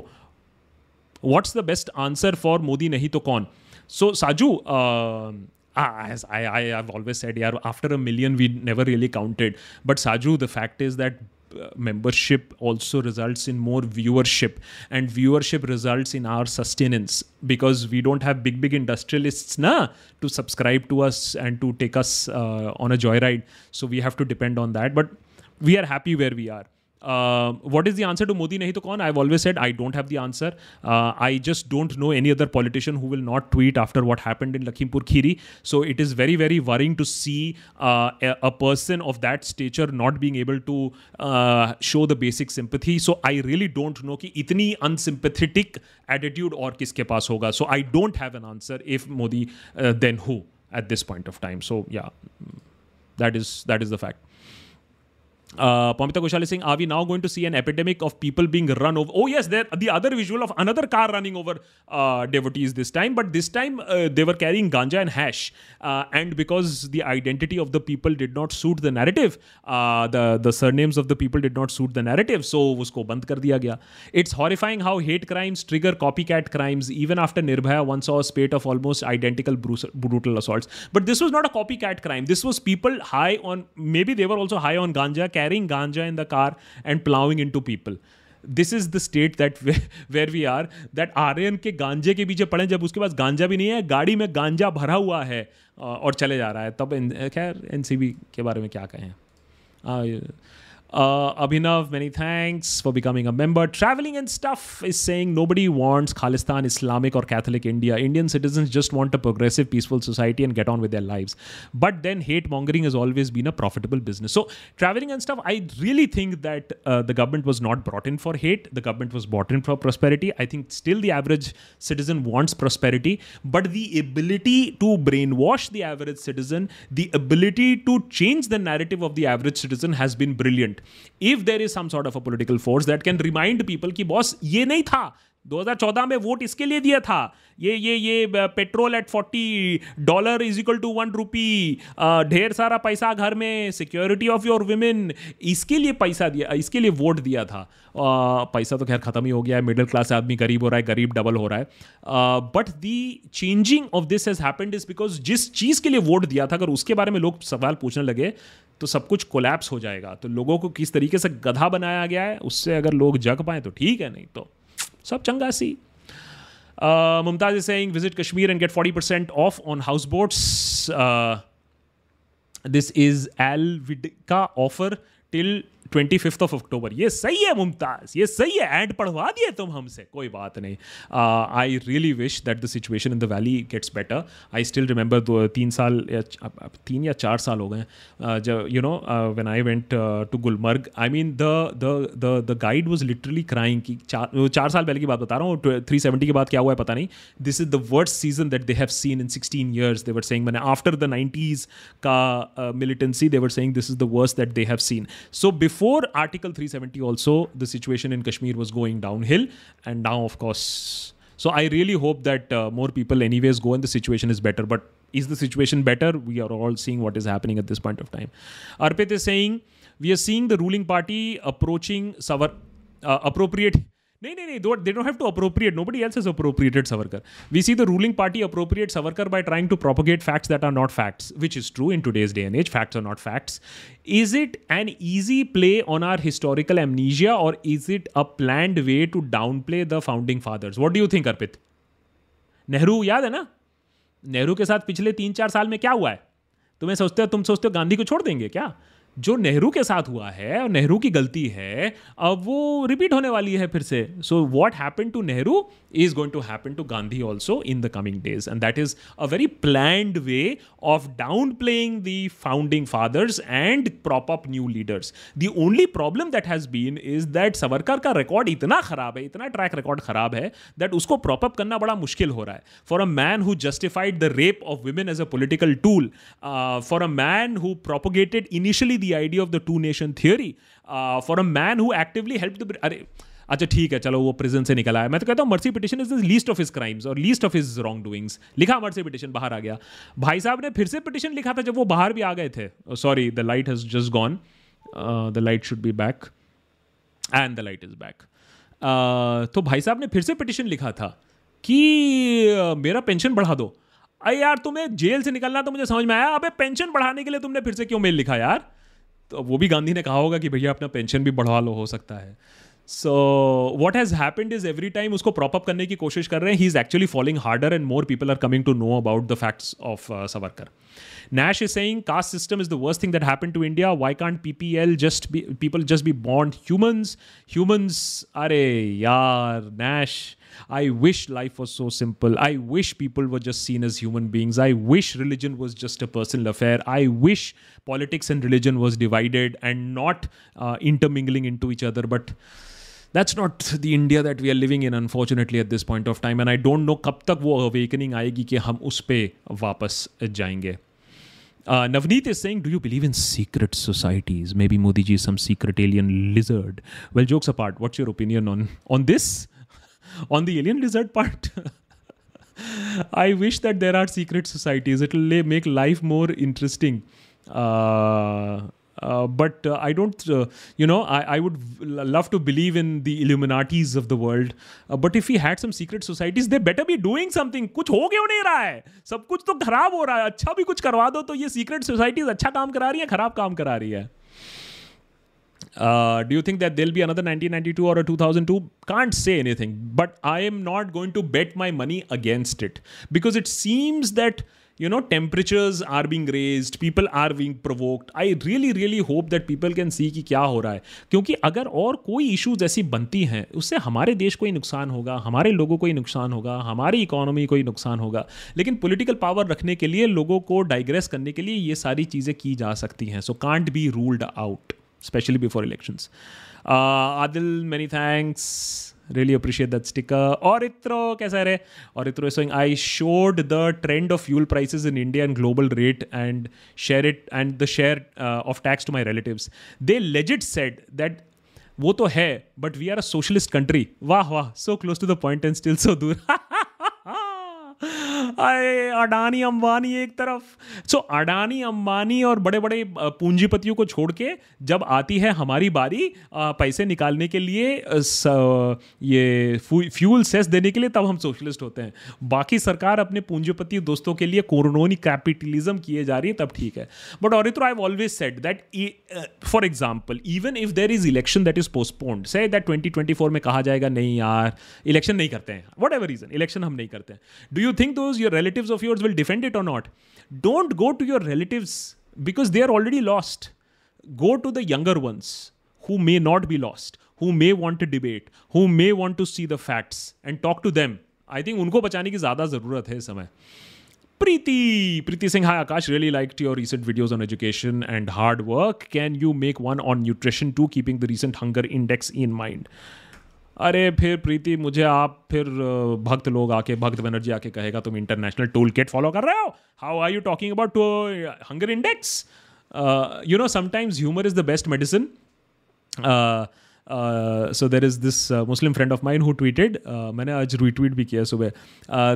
What's the best answer for Modi नहीं तो कौन. सो साजू, as I've always said, yeah, after a million we never really counted. But Saju, the fact is that membership also results in more viewership, and viewership results in our sustenance because we don't have big industrialists na to subscribe to us and to take us on a joyride. So we have to depend on that. But we are happy where we are. What is the answer to Modi nahi to kaun? I've always said I don't have the answer. I just don't know any other politician who will not tweet after what happened in Lakhimpur Khiri. So it is very, very worrying to see a person of that stature not being able to show the basic sympathy. So I really don't know ki itni unsympathetic attitude aur kiske paas hoga. So I don't have an answer. If Modi, then who at this point of time? So yeah, that is the fact. Pamita Koshal is saying, are we now going to see an epidemic of people being run over? Oh yes, there the other visual of another car running over devotees this time, but this time they were carrying ganja and hash, and because the identity of the people did not suit the narrative, the surnames of the people did not suit the narrative, so usko band kar diya gaya. It's horrifying how hate crimes trigger copycat crimes. Even after Nirbhaya, one saw a spate of almost identical brutal assaults, but this was not a copycat crime. This was people high on, maybe they were also high on ganja, carrying ganja in the car and plowing into people. This is the state that where we are, that Aryan के गांजे के पीछे पड़े जब उसके पास गांजा भी नहीं है, गाड़ी में गांजा भरा हुआ है और चले जा रहा है. तब खैर NCB के बारे में क्या कहें. Abhinav, many thanks for becoming a member. Traveling and Stuff is saying nobody wants Khalistan, Islamic or Catholic India. Indian citizens just want a progressive, peaceful society and get on with their lives. But then hate mongering has always been a profitable business. So Traveling and Stuff, I really think that the government was not brought in for hate. The government was brought in for prosperity. I think still the average citizen wants prosperity, but the ability to brainwash the average citizen, the ability to change the narrative of the average citizen has been brilliant. If there is some sort of a political force that can remind people कि boss ये नहीं था, 2014 में vote इसके लिए दिया था, ये petrol at $40 is equal to ₹1, ढेर सारा पैसा घर में, सिक्योरिटी ऑफ योर विमेन, इसके लिए पैसा दिया, इसके लिए वोट दिया था. पैसा तो खैर खत्म ही हो गया है, मिडिल क्लास आदमी गरीब हो रहा है, गरीब डबल हो रहा है. But the changing of this has happened is because जिस चीज़ के लिए वोट दिया था अगर उसके बारे में लोग सवाल पूछने लगे तो सब कुछ कोलैप्स हो जाएगा. तो लोगों को किस तरीके से गधा बनाया गया है उससे अगर लोग जग पाएँ तो ठीक है, नहीं तो सब चंगासी. Mumtaz is saying visit Kashmir and get 40% off on houseboats. This is Alvidka offer till 25th of October. ये सही है मुमताज, ये सही है. एड पढ़वा दिए तुम हमसे, कोई बात नहीं. I really wish that the situation in the valley gets better. I still remember 3 या 4 साल हो गए जब you know when I went to Gulmarg, I mean the guide was literally crying कि 4 साल पहले की बात बता रहा हूँ, 370 के बाद क्या हुआ है पता नहीं. This is the worst season that they have seen in 16 years. They were saying मैंने आफ्टर द 90s का militancy, they were saying this is the worst that they have seen. So before Article 370 also, the situation in Kashmir was going downhill, and now of course. So I really hope that more people anyways go and the situation is better. But is the situation better? We are all seeing what is happening at this point of time. Arpit is saying, we are seeing the ruling party approaching appropriate No, they don't have to appropriate. Nobody else has appropriated Savarkar. We see the ruling party appropriate Savarkar by trying to propagate facts that are not facts, which is true in today's day and age. Facts are not facts. Is it an easy play on our historical amnesia, or is it a planned way to downplay the founding fathers? What do you think, Arpit? Nehru याद है ना, नेहरू के साथ पिछले 3-4 साल में क्या हुआ है? तुम सोचते हो गांधी को छोड़ देंगे क्या? जो नेहरू के साथ हुआ है और नेहरू की गलती है, अब वो रिपीट होने वाली है फिर से. So what happened to Nehru is going to happen to Gandhi also in the coming days, and that is a very planned way of down playing the founding fathers and prop up new leaders. The only problem that has been is that Savarkar का record इतना खराब है, इतना track record खराब है, that उसको prop up करना बड़ा मुश्किल हो रहा है. For a man who justified the rape of women as a political tool, for a man who propagated initially the idea of the two-nation theory, for a man who actively helped the... अच्छा ठीक है, चलो वो prison से निकला है. मैं तो कहता हूँ mercy petition is the least of his crimes और least of his wrongdoings. लिखा मर्सी पिटिशन, बाहर आ गया. भाई साहब ने फिर से पिटिशन लिखा था जब वो बाहर भी आ गए थे. Sorry, the light has just gone, the light should be back and the light is back. तो भाई साहब ने फिर से पिटिशन लिखा था कि मेरा पेंशन बढ़ा दो. अरे यार, तुम्हें जेल से निकलना तो मुझे समझ में आया, अबे पेंशन बढ़ाने के लिए तुमने फिर से क्यों मेल लिखा यार? तो वो भी गांधी ने कहा होगा कि भैया अपना पेंशन भी बढ़ा लो, हो सकता है. So what has happened is every time उसको प्रॉप अप करने की कोशिश कर रहे हैं. He is actually following harder and more people are coming to know about the facts of Savarkar. Nash is saying caste system is the worst thing that happened to India. Why can't people just be born humans? Humans, arey yaar, Nash. I wish life was so simple. I wish people were just seen as human beings. I wish religion was just a personal affair. I wish politics and religion was divided and not intermingling into each other. But that's not the India that we are living in, unfortunately, at this point of time. And I don't know कब तक वो awakening आएगी कि हम उस पे वापस जाएंगे. Navneet is saying, do you believe in secret societies? Maybe Modi ji is some secret alien lizard. Well, jokes apart, what's your opinion on this? On the alien lizard part? I wish that there are secret societies. It will make life more interesting. But I don't, I would love to believe in the Illuminatis of the world. But if we had some secret societies, they better be doing something. कुछ हो क्यों नहीं रहा है? सब कुछ तो खराब हो रहा है. अच्छा भी कुछ करवा दो तो ये secret societies अच्छा काम करा रही है, खराब काम करा रही है. Do you think that there'll be another 1992 or a 2002? Can't say anything. But I am not going to bet my money against it, because it seems that temperatures are being raised, people are being provoked. I really, really hope that people can see कि क्या हो रहा है, क्योंकि अगर और कोई issues ऐसी बनती हैं उससे हमारे देश को ही नुकसान होगा, हमारे लोगों को ही नुकसान होगा, हमारी इकोनॉमी को ही नुकसान होगा. लेकिन पॉलिटिकल पावर रखने के लिए, लोगों को डाइग्रेस करने के लिए ये सारी चीज़ें की जा सकती हैं. So can't be ruled out, specially before elections. Adil, many thanks. Really appreciate that sticker. Oritro, kaisa hai? Oritro is saying, I showed the trend of fuel prices in India and global rate and share it and the share of tax to my relatives. They legit said that wo to hai, but we are a socialist country. Wah, wah, so close to the point and still so dur. अरे अडानी अंबानी एक तरफ. सो अडानी अंबानी और बड़े बड़े पूंजीपतियों को छोड़ के जब आती है हमारी बारी पैसे निकालने के लिए, ये फ्यूल सेस देने के लिए, तब हम सोशलिस्ट होते हैं. बाकी सरकार अपने पूंजीपति दोस्तों के लिए कोरोनोनी कैपिटलिज्म किए जा रही है, तब ठीक है. बट और I have always said that, for example, even if there is election that is postponed, say that 2024 में कहा जाएगा नहीं यार इलेक्शन नहीं करते हैं, वट एवर रीजन इलेक्शन हम नहीं करते हैं. Do you think those your relatives of yours will defend it or not? Don't go to your relatives because they are already lost. Go to the younger ones who may not be lost, who may want to debate, who may want to see the facts, and talk to them. I think उनको बचाने की ज़्यादा ज़रूरत है इस समय. Preeti Singh, hi Akash, really liked your recent videos on education and hard work. Can you make one on nutrition too, keeping the recent hunger index in mind? अरे फिर प्रीति, मुझे आप फिर भक्त लोग आके, भक्त बनर्जी आके कहेगा तुम इंटरनेशनल टूल किट फॉलो कर रहे हो, how are you talking about hunger index? Sometimes humour is the best medicine. So there is this Muslim friend of mine who tweeted, मैंने आज retweet भी किया सुबह,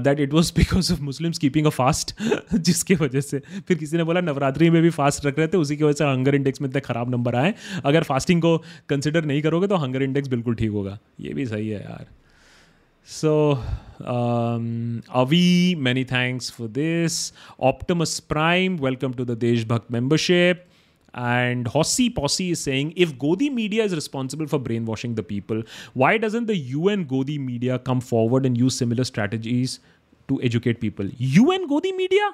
that it was because of Muslims keeping a fast, जिसके वजह से फिर किसी ने बोला नवरात्रि में भी फास्ट रख रहे थे, उसी की वजह से हंगर इंडेक्स में इतने ख़राब नंबर आए, अगर फास्टिंग को कंसिडर नहीं करोगे तो हंगर इंडेक्स बिल्कुल ठीक होगा। ये भी सही है यार। So, Avi, many thanks for this. Optimus Prime, welcome to the Deshbhakt membership. And Hossi Posse is saying, if Godi media is responsible for brainwashing the people, why doesn't the UN Godi media come forward and use similar strategies to educate people? UN Godi media?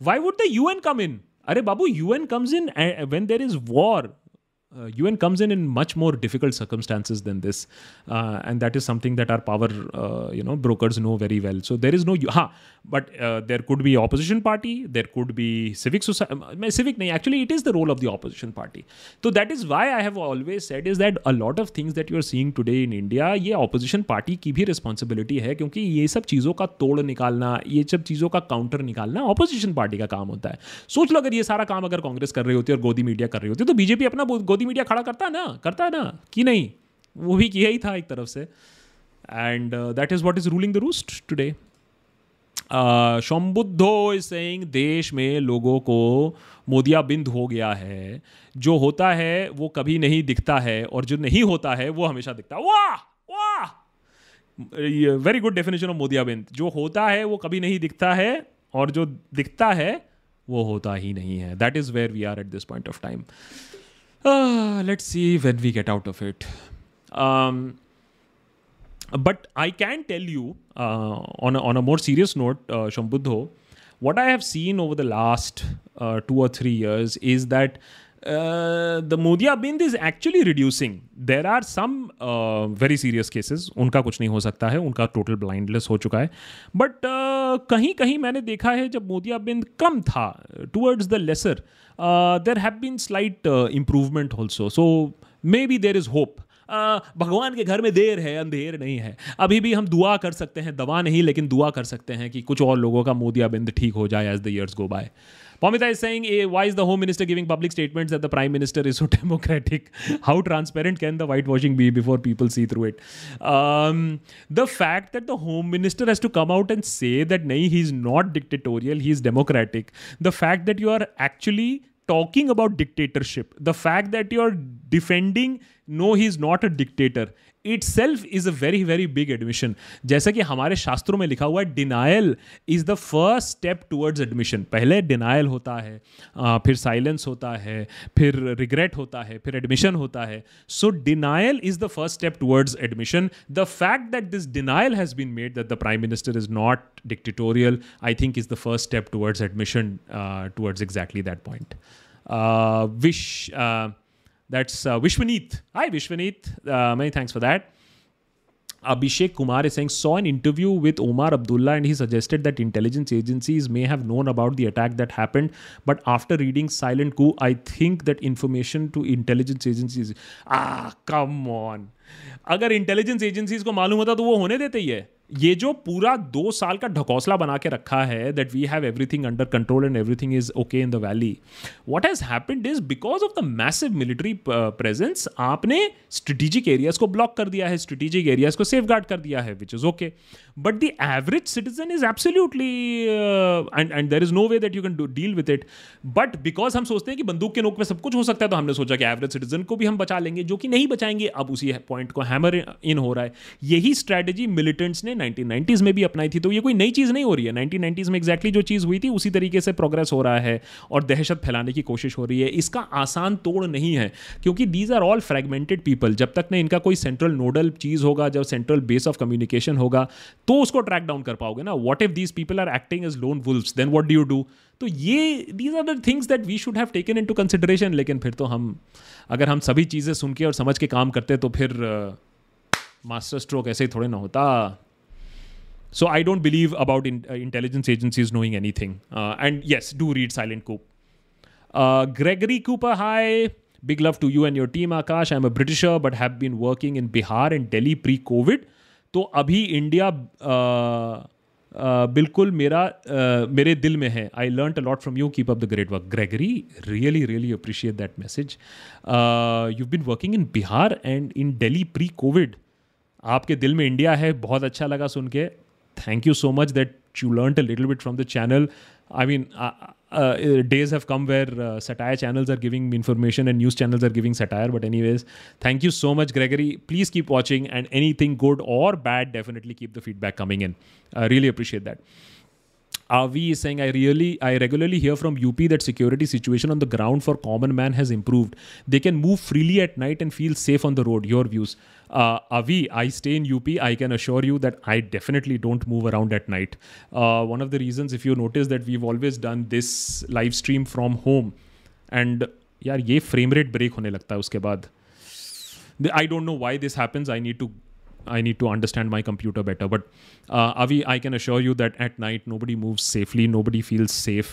Why would the UN come in? Arey babu, UN comes in when there is war. UN comes in much more difficult circumstances than this, and that is something that our power brokers know very well. So there is no but there could be opposition party, there could be civic society. Actually it is the role of the opposition party. So that is why I have always said is that a lot of things that you are seeing today in India, ये opposition party की भी responsibility है, क्योंकि ये सब चीज़ों का तोड़ निकालना, ये सब चीज़ों का counter निकालना opposition party का काम होता है। सोच लो अगर ये सारा काम अगर कांग्रेस कर रही होती है और गोदी मीडिया कर रही होती है तो बीजेपी अपना मीडिया खड़ा करता है ना कि नहीं, वो भी किया ही था एक तरफ से। And that is what is ruling the roost today. Shambuddho is saying देश में लोगों को मोदिया बिंद हो गया है, जो होता है वो कभी नहीं दिखता है और जो नहीं होता है वो हमेशा दिखता है। वाह वाह, वेरी गुड डेफिनेशन ऑफ मोदिया बिंद। जो होता है वो कभी नहीं दिखता है और जो दिखता है वो होता ही नहीं है। That is where we are at this point of time. Let's see when we get out of it. But I can tell you on a more serious note, Shambuddho, what I have seen over the last 2 or 3 years is that the Modiya Bind is actually reducing. There are some very serious cases. उनका कुछ नहीं हो सकता है, उनका total blindness हो चुका है. But कहीं कहीं मैंने देखा है जब Modiya Bind कम था towards the lesser, there have been slight improvement also. So maybe there is hope. भगवान के घर में देर है अंधेर नहीं है, अभी भी हम दुआ कर सकते हैं, दवा नहीं लेकिन दुआ कर सकते हैं कि कुछ और लोगों का मोदिया बिंद ठीक हो जाए as the years go by. Pomita is saying, why is the Home Minister giving public statements that the Prime Minister is so democratic? How transparent can the whitewashing be before people see through it? The fact that the Home Minister has to come out and say that nahi, he is not dictatorial, he is democratic. The fact that you are actually talking about dictatorship, the fact that you are defending, no, he is not a dictator, itself is a very very big admission. जैसा कि हमारे शास्त्रों में लिखा हुआ है, denial is the first step towards admission. पहले denial होता है, फिर silence होता है, फिर regret होता है, फिर admission होता है. So denial is the first step towards admission. The fact that this denial has been made that the Prime Minister is not dictatorial, I think is the first step towards admission, towards exactly that point. That's Vishwaneet. Hi, Vishwaneet. Many thanks for that. Abhishek Kumar is saying, saw an interview with Omar Abdullah and he suggested that intelligence agencies may have known about the attack that happened. But after reading Silent Coup, I think that information to intelligence agencies... Ah, come on. अगर intelligence agencies को मालूम होता तो वो होने देते ही है। ये जो पूरा 2 साल का ढकोसला बना के रखा है that we have everything under control and everything is okay in the valley, what has happened is because of the massive military presence आपने स्ट्रेटेजिक एरियाज को ब्लॉक कर दिया है, स्ट्रेटेजिक एरियाज को सेफगार्ड कर दिया है, which is okay, but the average citizen is absolutely and there is no way that you can deal with it. But because हम सोचते हैं कि बंदूक के नोक में सब कुछ हो सकता है तो हमने सोचा कि एवरेज सिटीजन को भी हम बचा लेंगे, जो कि नहीं बचाएंगे। अब उसी पॉइंट को हैमर इन हो रहा है। यही स्ट्रेटजी मिलिटेंट्स ने 1990s में भी अपनाई थी, तो ये कोई नई चीज़ नहीं हो रही है। 1990s में एग्जैक्टली जो चीज़ हुई थी उसी तरीके से प्रोग्रेस हो रहा है और दहशत फैलाने की कोशिश हो रही है। इसका आसान तोड़ नहीं है क्योंकि these are all fragmented people. जब तक नहीं इनका कोई सेंट्रल नोडल चीज़ होगा, जब सेंट्रल बेस ऑफ कम्युनिकेशन होगा तो उसको ट्रैक डाउन कर पाओगे ना। What if these people are acting as lone wolves, then what do you do? तो ये these are the things that we should have taken into consideration. लेकिन फिर तो हम अगर हम सभी चीज़ें सुन के और समझ के काम करते तो फिर मास्टर स्ट्रोक ऐसे ही थोड़े ना होता। So I don't believe about intelligence agencies knowing anything, and yes, do read silent coup. Gregory Cooper, hi, big love to you and your team Akash. I am a Britisher but have been working in Bihar and Delhi pre Covid, तो अभी India बिल्कुल मेरा मेरे दिल में है. I learned a lot from you, keep up the great work. Gregory, really really appreciate that message. You been working in Bihar and in Delhi pre Covid. आपके दिल में इंडिया है, बहुत अच्छा लगा सुन के. Thank you so much that you learnt a little bit from the channel. I mean, days have come where satire channels are giving information and news channels are giving satire. But anyways, thank you so much, Gregory. Please keep watching, and anything good or bad, definitely keep the feedback coming in. I really appreciate that. Avi is saying, I regularly hear from UP that security situation on the ground for common man has improved. They can move freely at night and feel safe on the road. Your views. Avi, I stay in UP. I can assure you that I definitely don't move around at night. One of the reasons, if you notice, that we've always done this live stream from home. And यार ये frame rate break होने लगता है उसके बाद. I don't know why this happens. I need to understand my computer better. But Avi, I can assure you that at night nobody moves safely, nobody feels safe.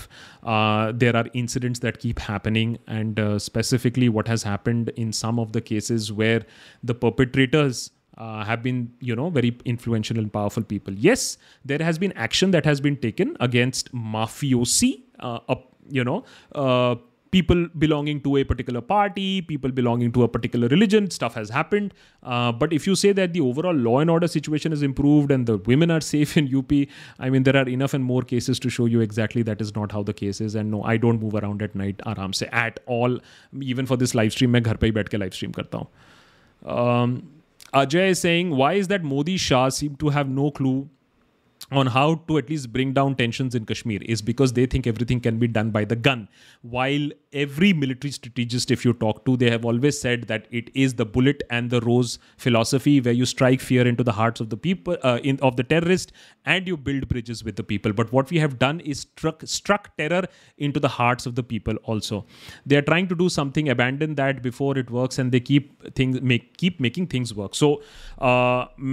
There are incidents that keep happening, and specifically what has happened in some of the cases where the perpetrators have been, you know, very influential and powerful people. Yes, there has been action that has been taken against mafiosi, people belonging to a particular party, people belonging to a particular religion. Stuff has happened. But if you say that the overall law and order situation is improved and the women are safe in UP, I mean, there are enough and more cases to show you exactly that is not how the case is. And no, I don't move around at night aram se at all. Even for this live stream, main ghar pe hi baith ke live stream karta hu. Ajay is saying, why is that Modi Shah seem to have no clue on how to at least bring down tensions in Kashmir? Is because they think everything can be done by the gun. While every military strategist, if you talk to, they have always said that it is the bullet and the rose philosophy, where you strike fear into the hearts of the people, of the terrorist, and you build bridges with the people. But what we have done is struck terror into the hearts of the people also. They are trying to do something, abandon that before it works, and they keep making things work. So,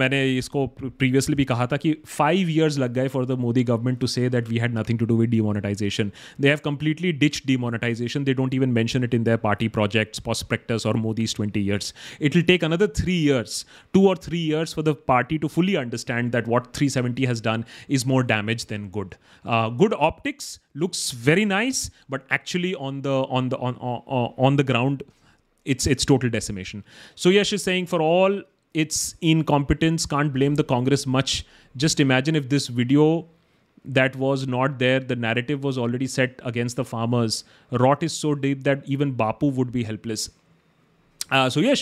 मैंने इसको previously भी कहा था कि 5 years लग गए for the Modi government to say that we had nothing to do with demonetization. They have completely ditched demonetization. They don't even mention it in their party projects, prospectus, or Modi's 20 years. It will take another 3 years, 2 or 3 years, for the party to fully understand that what 370 has done is more damage than good. Good optics looks very nice, but actually on the ground, it's total decimation. So yes, she's saying, for all its incompetence, can't blame the Congress much. Just imagine if this video that was not there, the narrative was already set against the farmers. Rot is so deep that even Bapu would be helpless. So yes,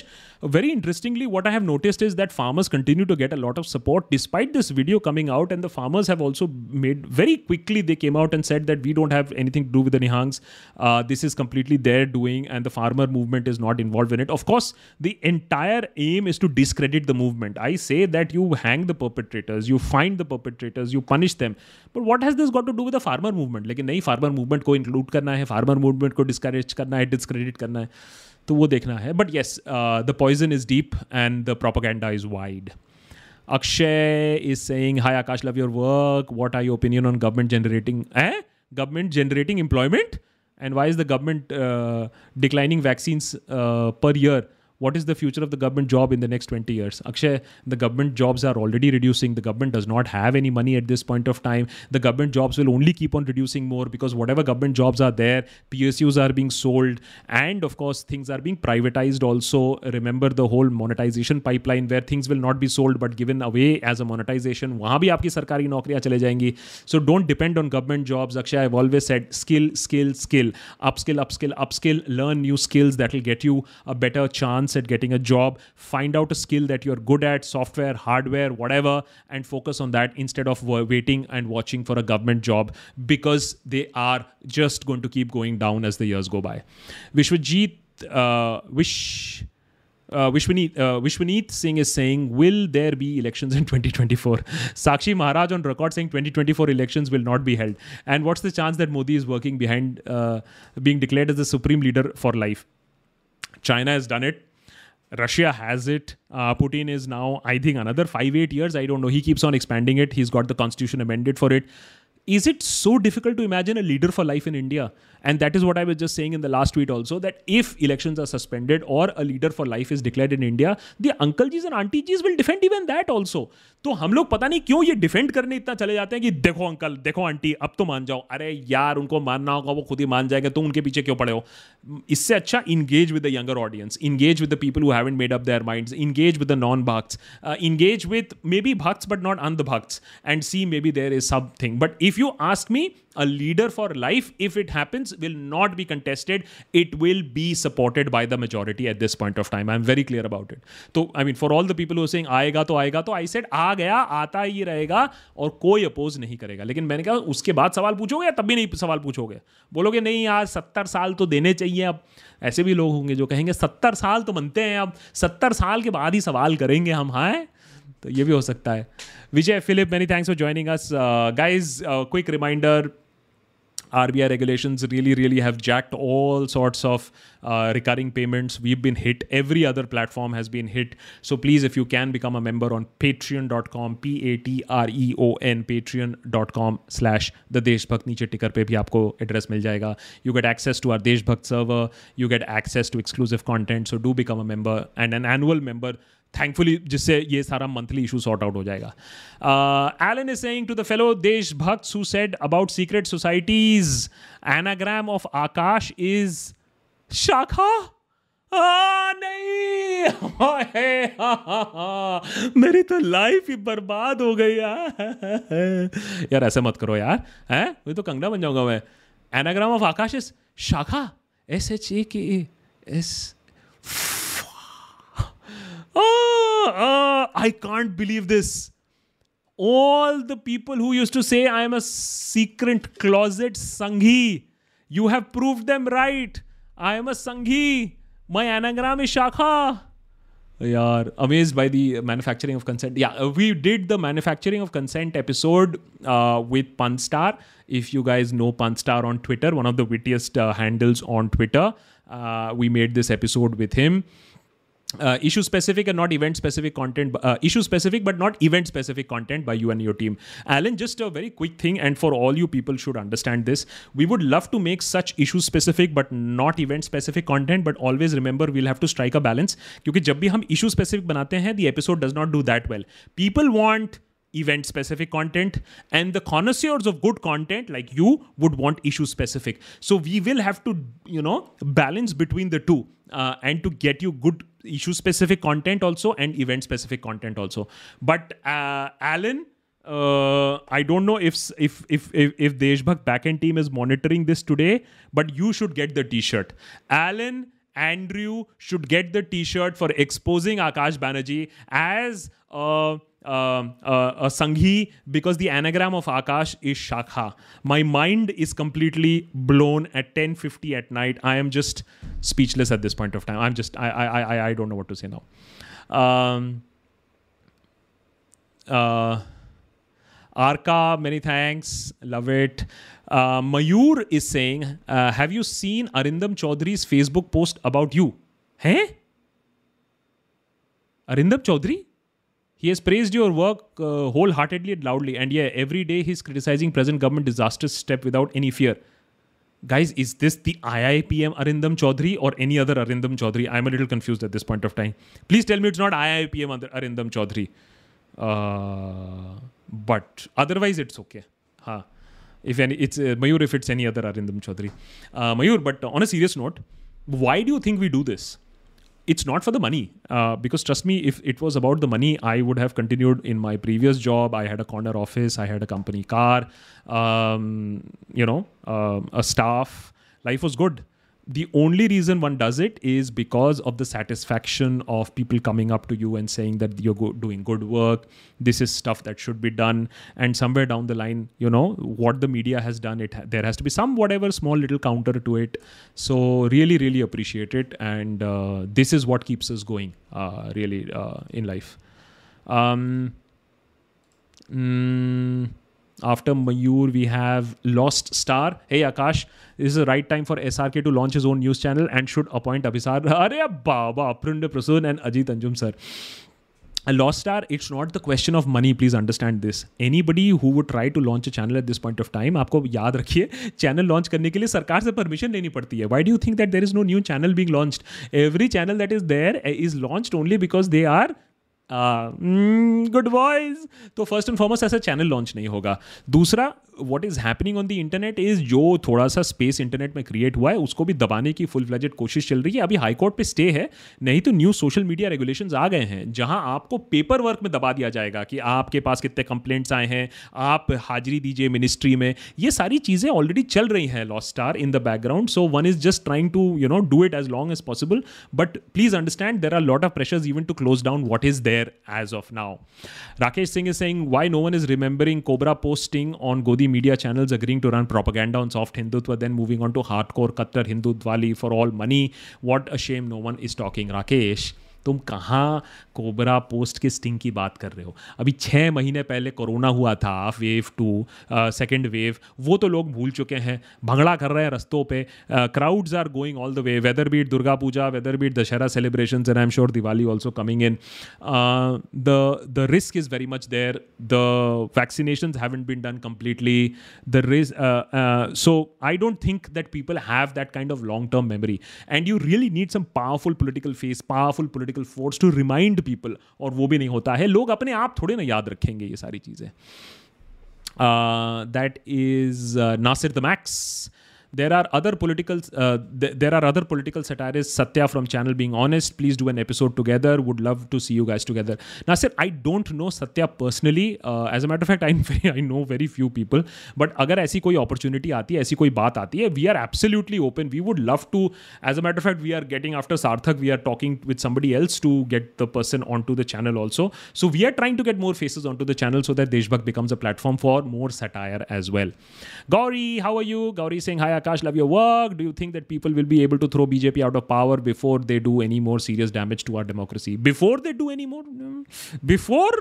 very interestingly, what I have noticed is that farmers continue to get a lot of support despite this video coming out, and the farmers have also made very quickly, they came out and said that we don't have anything to do with the Nihangs. This is completely their doing and the farmer movement is not involved in it. Of course, the entire aim is to discredit the movement. I say that you hang the perpetrators, you find the perpetrators, you punish them. But what has this got to do with the farmer movement? Lekin nahi, farmer movement ko include karna hai, farmer movement ko discourage karna hai, discredit karna hai. तो वो देखना है. But yes, the poison is deep and the propaganda is wide. Akshay is saying, hi Akash, love your work. What are your opinion on government generating employment and why is the government declining vaccines per year? What is the future of the government job in the next 20 years? Akshay, the government jobs are already reducing. The government does not have any money at this point of time. The government jobs will only keep on reducing more, because whatever government jobs are there, PSUs are being sold. And of course, things are being privatized also. Remember the whole monetization pipeline where things will not be sold but given away as a monetization. Wahan bhi aapki sarkari naukriyan chale jayengi. So don't depend on government jobs. Akshay, I've always said skill. Upskill. Learn new skills that will get you a better chance at getting a job. Find out a skill that you're good at, software, hardware, whatever, and focus on that instead of waiting and watching for a government job, because they are just going to keep going down as the years go by. Vishwaneet Singh is saying, will there be elections in 2024? Sakshi Maharaj on record saying 2024 elections will not be held. And what's the chance that Modi is working behind being declared as the supreme leader for life? China has done it. Russia has it. Putin is now, I think, another 5-8 years. I don't know. He keeps on expanding it. He's got the constitution amended for it. Is it so difficult to imagine a leader for life in India? And that is what I was just saying in the last tweet also, that if elections are suspended or a leader for life is declared in India, the uncle jis and auntie jis will defend even that also. तो हम लोग पता नहीं क्यों ये defend करने इतना चले जाते हैं कि देखो अंकल, देखो आंटी, अब तो मान जाओ. अरे यार, उनको मानना होगा, वो खुद ही मान जाएंगे, तो उनके पीछे क्यों पड़े हो. इससे अच्छा engage with the younger audience, engage with the people who haven't made up their minds, engage with the non bhakts, engage with maybe bhakts but not andh bhakts, and see maybe there is something. But if you ask me, a leader for life, if it happens, will not be contested. It will be supported by the majority at this point of time. I'm very clear about it. So, I mean, for all the people who are saying, aega, to I said, आ गया, आता ही रहेगा और कोई oppose नहीं करेगा. लेकिन मैंने कहा, उसके बाद सवाल पूछोगे या तब भी नहीं सवाल पूछोगे? बोलोगे नहीं यार, 70 साल तो देने चाहिए. अब ऐसे भी लोग होंगे जो कहेंगे 70 साल तो बनते हैं, अब 70 साल के बाद ही सवाल करेंगे हम. हाँ, तो ये भी हो सकता है. Vijay Philip, many thanks for joining us. Guys, quick reminder, RBI regulations really have jacked all sorts of recurring payments. We've been hit. Every other platform has been hit. So please, if you can, become a member on patreon.com, Patreon, patreon.com/thedeshbhakt. नीचे ticker पे भी आपको address मिल जाएगा. You get access to our Deshbhakt server. You get access to exclusive content. So do become a member and an annual member. Thankfully, जिससे ये सारा monthly issue sort out हो जाएगा. Alan is saying to the fellow Deshbhakts who said about secret societies, anagram of Akash is Shakha. नहीं, मेरी तो life ही बर्बाद हो गई यार. यार ऐसे मत करो यार, हैं, मुझे तो कंगना बन जाऊंगा मैं. Anagram of Akash is shakha, SHAKAS. I can't believe this. All the people who used to say I am a secret closet Sanghi, you have proved them right. I am a Sanghi. My anagram is Shakha. Yeah, amazed by the manufacturing of consent. Yeah, we did the manufacturing of consent episode with Panstar. If you guys know Panstar on Twitter, one of the wittiest handles on Twitter, we made this episode with him. Issue specific and not event specific content, issue specific but not event specific content by you and your team. Alan, just a very quick thing, and for all you people should understand this, we would love to make such issue specific but not event specific content, but always remember we'll have to strike a balance, because jab bhi hum issue specific banate hain, the episode does not do that well. People want event specific content, and the connoisseurs of good content like you would want issue specific. So we will have to, you know, balance between the two, and to get you good issue specific content also and event specific content also. But Alan, I don't know if Deshbhakt backend team is monitoring this today, but you should get the t-shirt. Alan Andrew should get the t-shirt for exposing Akash Banerjee as a Sanghi, because the anagram of Akash is Shakha. My mind is completely blown at 10:50 at night. I am just speechless at this point of time. I'm just I don't know what to say now. Arka, many thanks. Love it. Mayur is saying, have you seen Arindam Chaudhary's Facebook post about you? Hey? Arindam Chaudhary? He has praised your work wholeheartedly and loudly. And yeah, every day he's criticizing present government disastrous step without any fear. Guys, is this the IIPM Arindam Chaudhary or any other Arindam Chaudhary? I'm a little confused at this point of time. Please tell me it's not IIPM Arindam Chaudhary. But otherwise, it's okay. Huh. If any, it's Mayur, if it's any other Arindam Chaudhary. Mayur, but on a serious note, why do you think we do this? It's not for the money, because trust me, if it was about the money, I would have continued in my previous job. I had a corner office, I had a company car, a staff. Life was good. The only reason one does it is because of the satisfaction of people coming up to you and saying that you're doing good work. This is stuff that should be done. And somewhere down the line, you know, what the media has done, there has to be some whatever small little counter to it. So really, really appreciate it. And this is what keeps us going, really, in life. After Mayur, we have Lost Star. Hey Akash, this is the right time for SRK to launch his own news channel and should appoint Abhisar. Arey Baba, Aprinde Prasoon and Ajit Anjum sir. A lost star, it's not the question of money, please understand this. Anybody who would try to launch a channel at this point of time, आपको याद रखिए, channel launch करने के लिए सरकार से permission लेनी पड़ती है. Why do you think that there is no new channel being launched? Every channel that is there is launched only because they are good boys. तो first and foremost ऐसा चैनल लॉन्च नहीं होगा. दूसरा, what is happening on the internet is जो थोड़ा सा space internet में create हुआ है उसको भी दबाने की फुल फ्लेजेड कोशिश चल रही है. अभी हाई कोर्ट पे स्टे है, नहीं तो न्यू सोशल मीडिया रेगुलेशंस आ गए हैं जहां आपको पेपर वर्क में दबा दिया जाएगा कि आपके पास कितने कंप्लेंट्स आए हैं, आप हाजिरी दीजिए मिनिस्ट्री में. ये सारी चीज़ें ऑलरेडी चल रही हैं lost star in the background. So one is just trying to you know do it as long as possible, but please understand there are lot of pressures even to close down what is there as of now. Rakesh Singh is saying why no one is remembering cobra posting on गोदी media channels agreeing to run propaganda on soft Hindutva, then moving on to hardcore Khattar Hindutwali for all money. What a shame no one is talking. Rakesh, तुम कहाँ cobra post के sting की बात कर रहे हो? अभी 6 महीने पहले कोरोना हुआ था, wave 2, सेकेंड वेव, वो तो लोग भूल चुके हैं. भंगड़ा कर रहे हैं रस्तों पे. Crowds are going all the way, whether beat Durga Puja, whether beat Dussehra celebrations, and I am sure Diwali also coming in. The risk is very much there. The vaccinations haven't been done completely. The risk, so I don't think that people have that kind of long term memory, and you really need some powerful political face, powerful force to remind people, और वो भी नहीं होता है. लोग अपने आप थोड़े ना याद रखेंगे ये सारी चीजें. That is Nasir the max. There are other political satirists. Satya from channel Being Honest, please do an episode together. Would love to see you guys together. Nasir, I don't know Satya personally. As a matter of fact, I know very few people. But अगर ऐसी कोई opportunity आती है, ऐसी कोई बात आती है, we are absolutely open. We would love to. As a matter of fact, we are getting after Sarthak. We are talking with somebody else to get the person onto the channel also. So we are trying to get more faces onto the channel so that Deshbhakt becomes a platform for more satire as well. Gauri, how are you? Gauri saying hi. Akash, love your work. Do you think that people will be able to throw BJP out of power before they do any more serious damage to our democracy? Before they do any more? Before?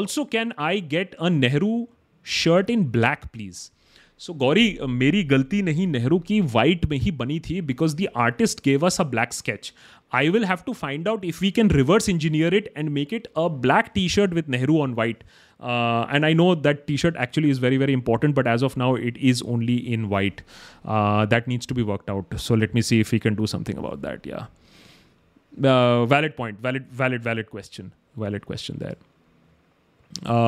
Also, can I get a Nehru shirt in black, please? So Gauri, मेरी गलती नहीं, नेहरू की white में ही बनी थी because the artist gave us a black sketch. I will have to find out if we can reverse engineer it and make it a black t-shirt with Nehru on white. And I know that t-shirt actually is very, very important, but as of now, it is only in white. That needs to be worked out. So let me see if we can do something about that. Yeah. Valid point. Valid question. Valid question there.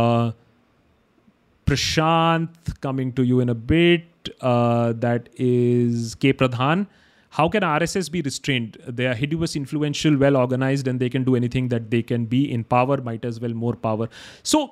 Prashant, coming to you in a bit. That is K. Pradhan. How can RSS be restrained? They are hideous, influential, well organized, and they can do anything that they can be in power. Might as well more power. So,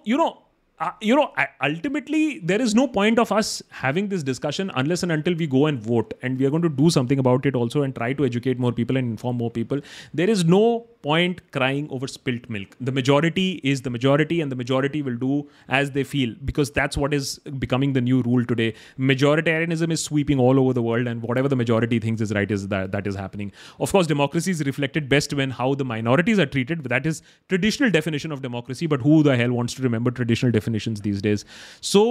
ultimately, there is no point of us having this discussion unless and until we go and vote. And we are going to do something about it also and try to educate more people and inform more people. There is no point crying over spilt milk. The majority is the majority, and the majority will do as they feel, because that's what is becoming the new rule today. Majoritarianism is sweeping all over the world, and whatever the majority thinks is right is that is happening. Of course, democracy is reflected best when how the minorities are treated. That is traditional definition of democracy, but who the hell wants to remember traditional definitions these days? So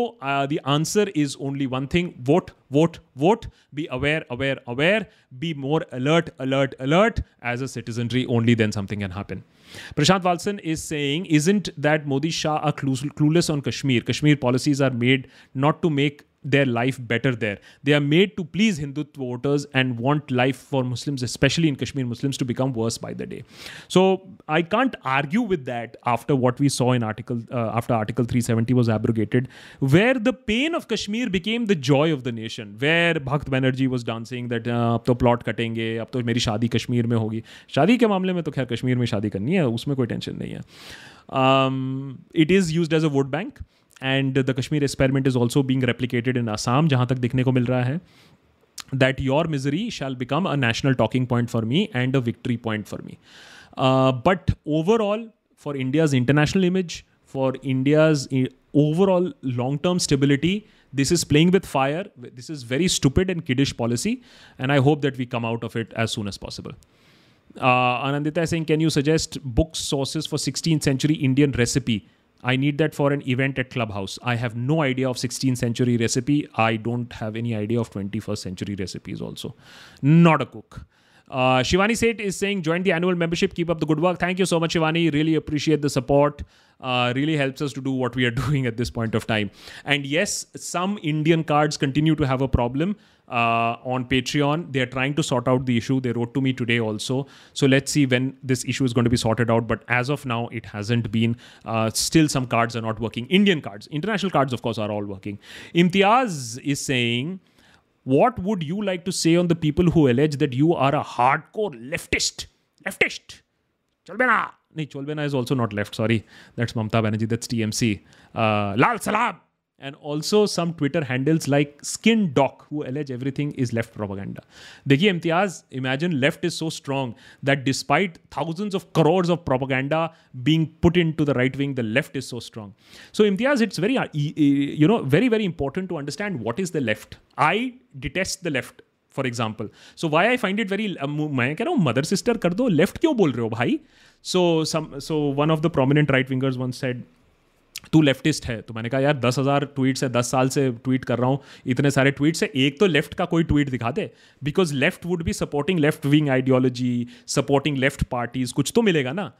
the answer is only one thing: vote, vote, vote. Be aware, aware, aware. Be more alert, alert, alert as a citizenry. Only then something can happen. Prashant Valsan is saying, isn't that Modi Shah are clueless on Kashmir? Kashmir policies are made not to make their life better there. They are made to please Hindutva voters and want life for Muslims, especially in Kashmir Muslims, to become worse by the day. So I can't argue with that after what we saw in after Article 370 was abrogated, where the pain of Kashmir became the joy of the nation, where Bhakt Banerjee was dancing that ab to plot katenge, ab to meri shaadi Kashmir mein hogi. Shaadi ke मामले में तो खैर कश्मीर में शादी करनी है, उसमें कोई टेंशन नहीं है. It is used as a vote bank. And the Kashmir experiment is also being replicated in Assam, जहाँ तक दिखने को मिल रहा है. That your misery shall become a national talking point for me and a victory point for me. But overall, for India's international image, for India's overall long-term stability, this is playing with fire. This is very stupid and kiddish policy. And I hope that we come out of it as soon as possible. Anandita is saying, can you suggest book sources for 16th century Indian recipe? I need that for an event at Clubhouse. I have no idea of 16th century recipe. I don't have any idea of 21st century recipes also. Not a cook. Shivani Seth is saying, join the annual membership. Keep up the good work. Thank you so much, Shivani. Really appreciate the support. Really helps us to do what we are doing at this point of time. And yes, some Indian cards continue to have a problem on Patreon. They are trying to sort out the issue. They wrote to me today also. So let's see when this issue is going to be sorted out. But as of now, it hasn't been. Still some cards are not working. Indian cards. International cards, of course, are all working. Imtiaz is saying, what would you like to say on the people who allege that you are a hardcore leftist? Leftist. Cholbena. No, Cholbena is also not left. Sorry. That's Mamata Banerjee. That's TMC. Lal Salam. And also some Twitter handles like Skin Doc, who allege everything is left propaganda. Dekhi, Imtiaz, imagine left is so strong that despite thousands of crores of propaganda being put into the right wing, the left is so strong. So Imtiaz, it's very, very, very important to understand what is the left. I detest the left, for example. So why I find it very, मैं कह रहा हूँ mother sister कर दो, left क्यों बोल रहे हो भाई? So one of the prominent right wingers once said, तू लेफ्टिस्ट है. तो मैंने कहा यार 10,000 ट्वीट्स है, 10 साल से ट्वीट कर रहा हूँ, इतने सारे ट्वीट्स है, एक तो लेफ्ट का कोई ट्वीट दिखा दे. Because left would be supporting left wing ideology, supporting left parties, कुछ तो मिलेगा ना.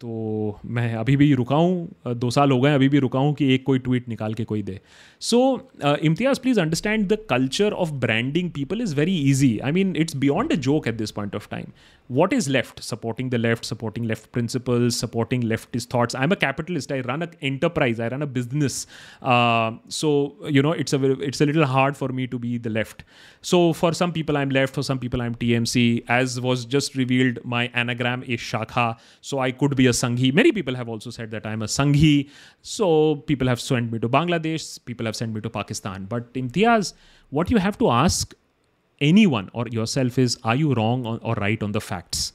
तो मैं अभी भी रुका हूँ, 2 साल हो गए, अभी भी रुका हूँ कि एक कोई ट्वीट निकाल के कोई दे. So Imtiaz, please understand the culture of branding people is very easy. I mean it's beyond a joke at this point of time. What is left? Supporting the left, supporting left principles, supporting leftist thoughts. I'm a capitalist. I run an enterprise. I run a business. It's a little hard for me to be the left. So for some people I'm left, for some people I'm TMC. As was just revealed, my anagram is Shakha. So I could be a Sanghi. Many people have also said that I'm a Sanghi. So people have sent me to Bangladesh. People have sent me to Pakistan. But Imtiaz, what you have to ask anyone or yourself is, are you wrong or right on the facts?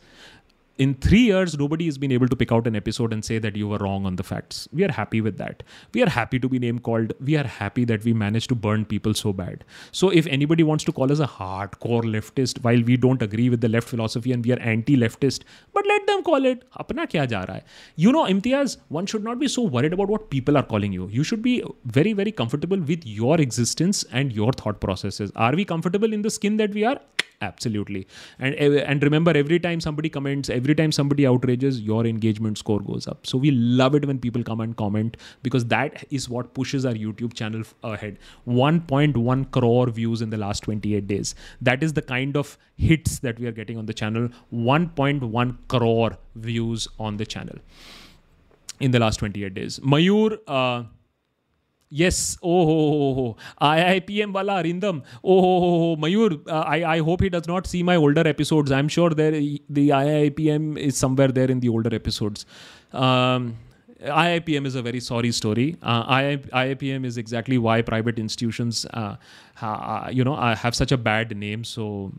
In 3 years, nobody has been able to pick out an episode and say that you were wrong on the facts. We are happy with that. We are happy to be name called. We are happy that we managed to burn people so bad. So if anybody wants to call us a hardcore leftist, while we don't agree with the left philosophy and we are anti-leftist, but let them call it. Apna kya ja raha hai? You know, Imtiaz, one should not be so worried about what people are calling you. You should be very, very comfortable with your existence and your thought processes. Are we comfortable in the skin that we are? Absolutely. And remember, every time somebody comments, every time somebody outrages, your engagement score goes up. So we love it when people come and comment, because that is what pushes our YouTube channel ahead. 1.1 crore views in the last 28 days. That is the kind of hits that we are getting on the channel. 1.1 crore views on the channel in the last 28 days. Mayur, yes, oh, IIPM wala Arindam, oh, Mayur, I hope he does not see my older episodes. I'm sure there, the IIPM is somewhere there in the older episodes. IIPM is a very sorry story. IIPM is exactly why private institutions, have such a bad name. So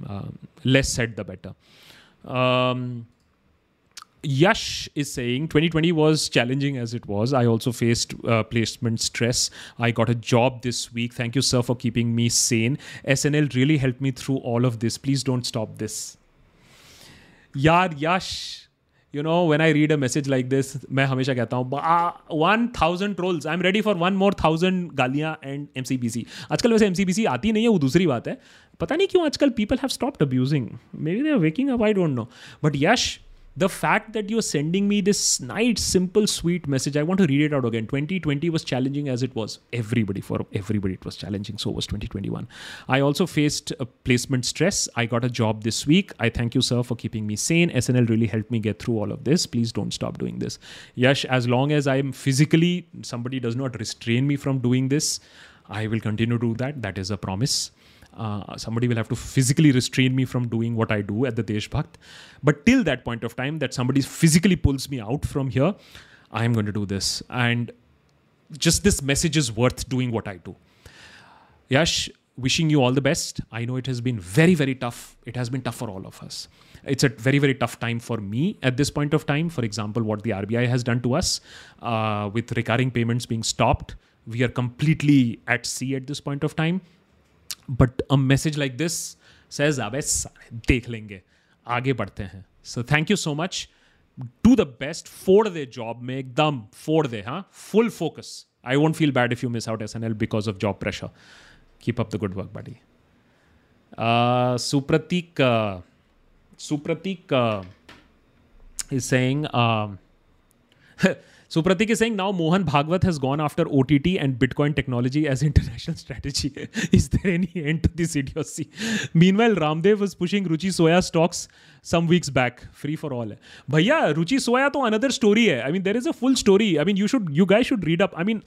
less said, the better. Yash is saying 2020 was challenging as it was. I also faced placement stress. I got a job this week. Thank you, sir, for keeping me sane. SNL really helped me through all of this. Please don't stop this. Yaar, Yash, you know, when I read a message like this, I always say 1,000 trolls. I'm ready for 1,000 more galiyan and MCBC. Aajkal वैसे MCBC आती नहीं है, वो दूसरी बात है. पता नहीं क्यों आजकल people have stopped abusing. Maybe they are waking up. I don't know. But Yash, the fact that you're sending me this nice, simple, sweet message, I want to read it out again. 2020 was challenging as it was. For everybody, it was challenging. So was 2021. I also faced a placement stress. I got a job this week. I thank you, sir, for keeping me sane. SNL really helped me get through all of this. Please don't stop doing this. Yash, as long as I'm physically, somebody does not restrain me from doing this, I will continue to do that. That is a promise. Somebody will have to physically restrain me from doing what I do at the Deshbhakt. But till that point of time that somebody physically pulls me out from here, I am going to do this. And just this message is worth doing what I do. Yash, wishing you all the best. I know it has been very, very tough. It has been tough for all of us. It's a very, very tough time for me at this point of time. For example, what the RBI has done to us with recurring payments being stopped. We are completely at sea at this point of time. But a message like this says, "Abey dekh lenge, aage badhte hain." So thank you so much. Do the best. Ford de job mein ekdam ford de, huh? Full focus. I won't feel bad if you miss out SNL because of job pressure. Keep up the good work, buddy. Supratik Supratik is saying, Supratik is saying, now Mohan Bhagwat has gone after OTT and Bitcoin technology as international strategy. Is there any end to this idiocy? Meanwhile, Ramdev was pushing Ruchi Soya stocks some weeks back. Free for all. Bhaiya, Ruchi Soya to another story hai. I mean, there is a full story. I mean, you guys should read up. I mean,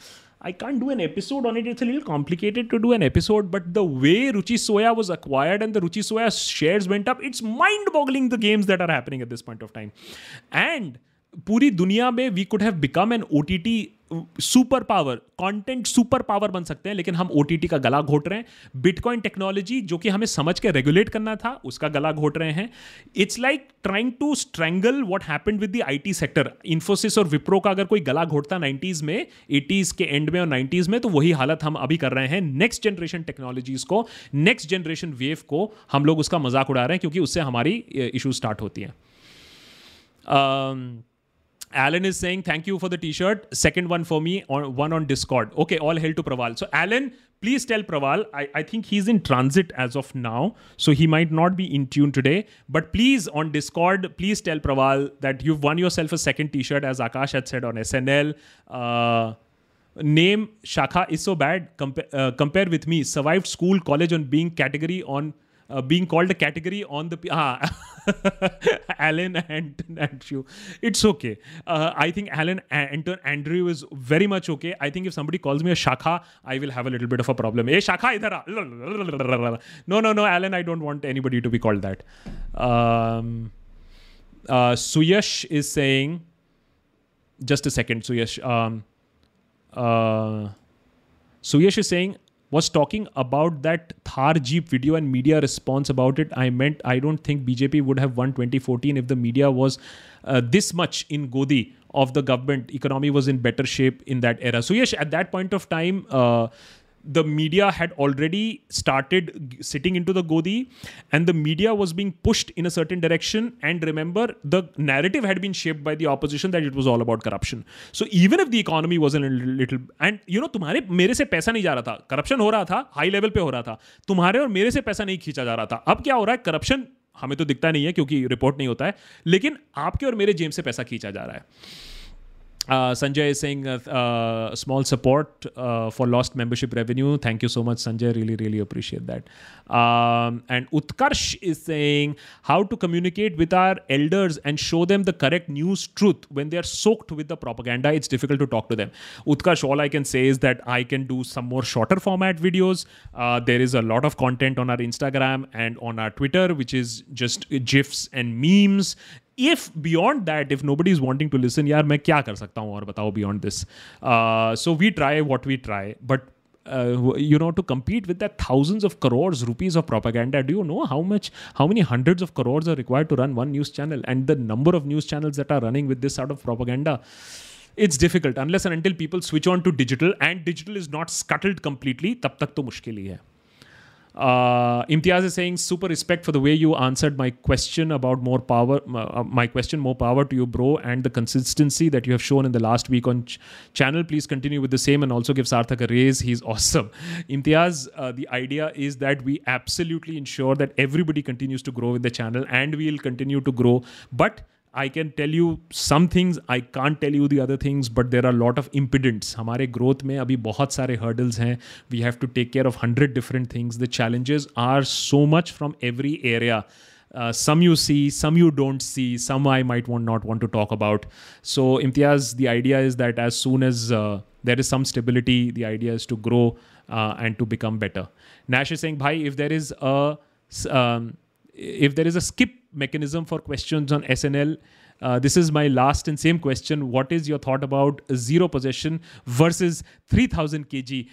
I can't do an episode on it. It's a little complicated to do an episode. But the way Ruchi Soya was acquired and the Ruchi Soya shares went up, it's mind-boggling the games that are happening at this point of time. And पूरी दुनिया में we could have become an OTT superpower, content superpower बन सकते हैं, लेकिन हम OTT का गला घोट रहे हैं. बिटकॉइन टेक्नोलॉजी जो कि हमें समझ के रेगुलेट करना था, उसका गला घोट रहे हैं. It's like trying to strangle what happened with the IT sector. Infosys और विप्रो का अगर कोई गला घोटता 90s में, 80s के एंड में और 90s में, तो वही हालत हम अभी कर रहे हैं. नेक्स्ट जनरेशन टेक्नोलॉजीज को, नेक्स्ट जनरेशन वेव को हम लोग उसका मजाक उड़ा रहे हैं, क्योंकि उससे हमारी इशू स्टार्ट होती है. Alan is saying, thank you for the t-shirt. Second one for me, one on Discord. Okay, all hail to Praval. So Alan, please tell Praval, I think he's in transit as of now, so he might not be in tune today. But please, on Discord, please tell Praval that you've won yourself a second t-shirt, as Akash had said on SNL. Name Shakha is so bad. Compare with me. Survived school, college on being category on... being called a category on the... Alan and Andrew. It's okay. I think Alan and Andrew is very much okay. I think if somebody calls me a Shakha, I will have a little bit of a problem. Hey, Shakha, idhar. No, Alan, I don't want anybody to be called that. Suyash is saying... Just a second, Suyash. Suyash is saying... was talking about that Thar Jeep video and media response about it. I meant, I don't think BJP would have won 2014 if the media was this much in Godi of the government. Economy was in better shape in that era. So yes, at that point of time, the media had already started sitting into the Godi and the media was being pushed in a certain direction. And remember, the narrative had been shaped by the opposition that it was all about corruption. So even if the economy wasn't a little... And you know, तुम्हारे मेरे से पैसा नहीं जा रहा था. Corruption हो रहा था, high level पे हो रहा था. तुम्हारे और मेरे से पैसा नहीं खींचा जा रहा था. अब क्या हो रहा है? Corruption हमें तो दिखता नहीं है क्योंकि रिपोर्ट नहीं होता है. लेकिन आपके और मेरे जेब से पैसा खींचा जा रहा है. Sanjay is saying small support for lost membership revenue. Thank you so much, Sanjay. Really appreciate that. And Utkarsh is saying how to communicate with our elders and show them the correct news truth when they are soaked with the propaganda. It's difficult to talk to them. Utkarsh, all I can say is that I can do some more shorter format videos. There is a lot of content on our Instagram and on our Twitter, which is just GIFs and memes. If beyond that, if nobody is wanting to listen, yaar, main kya kar sakta hoon aur batao beyond this. So we try what we try. But, you know, to compete with that thousands of crores rupees of propaganda, do you know how many hundreds of crores are required to run one news channel? And the number of news channels that are running with this sort of propaganda, it's difficult. Unless and until people switch on to digital, and digital is not scuttled completely, tab tak to mushkil hi hai. Imtiaz is saying super respect for the way you answered my question about more power, more power to you, bro, and the consistency that you have shown in the last week on channel. Please continue with the same and also give Sarthak a raise. He's awesome. Imtiaz, the idea is that we absolutely ensure that everybody continues to grow with the channel, and we'll continue to grow. But I can tell you some things, I can't tell you the other things, but there are a lot of impediments. हमारे growth में अभी बहुत सारे hurdles हैं. We have to take care of 100 different things. The challenges are so much from every area. Some you see, some you don't see, some I might not want to talk about. So Imtiaz, the idea is that as soon as there is some stability, the idea is to grow and to become better. Nash is saying, bhai, if there is a skip mechanism for questions on SNL, this is my last and same question. What is your thought about zero possession versus 3000 kg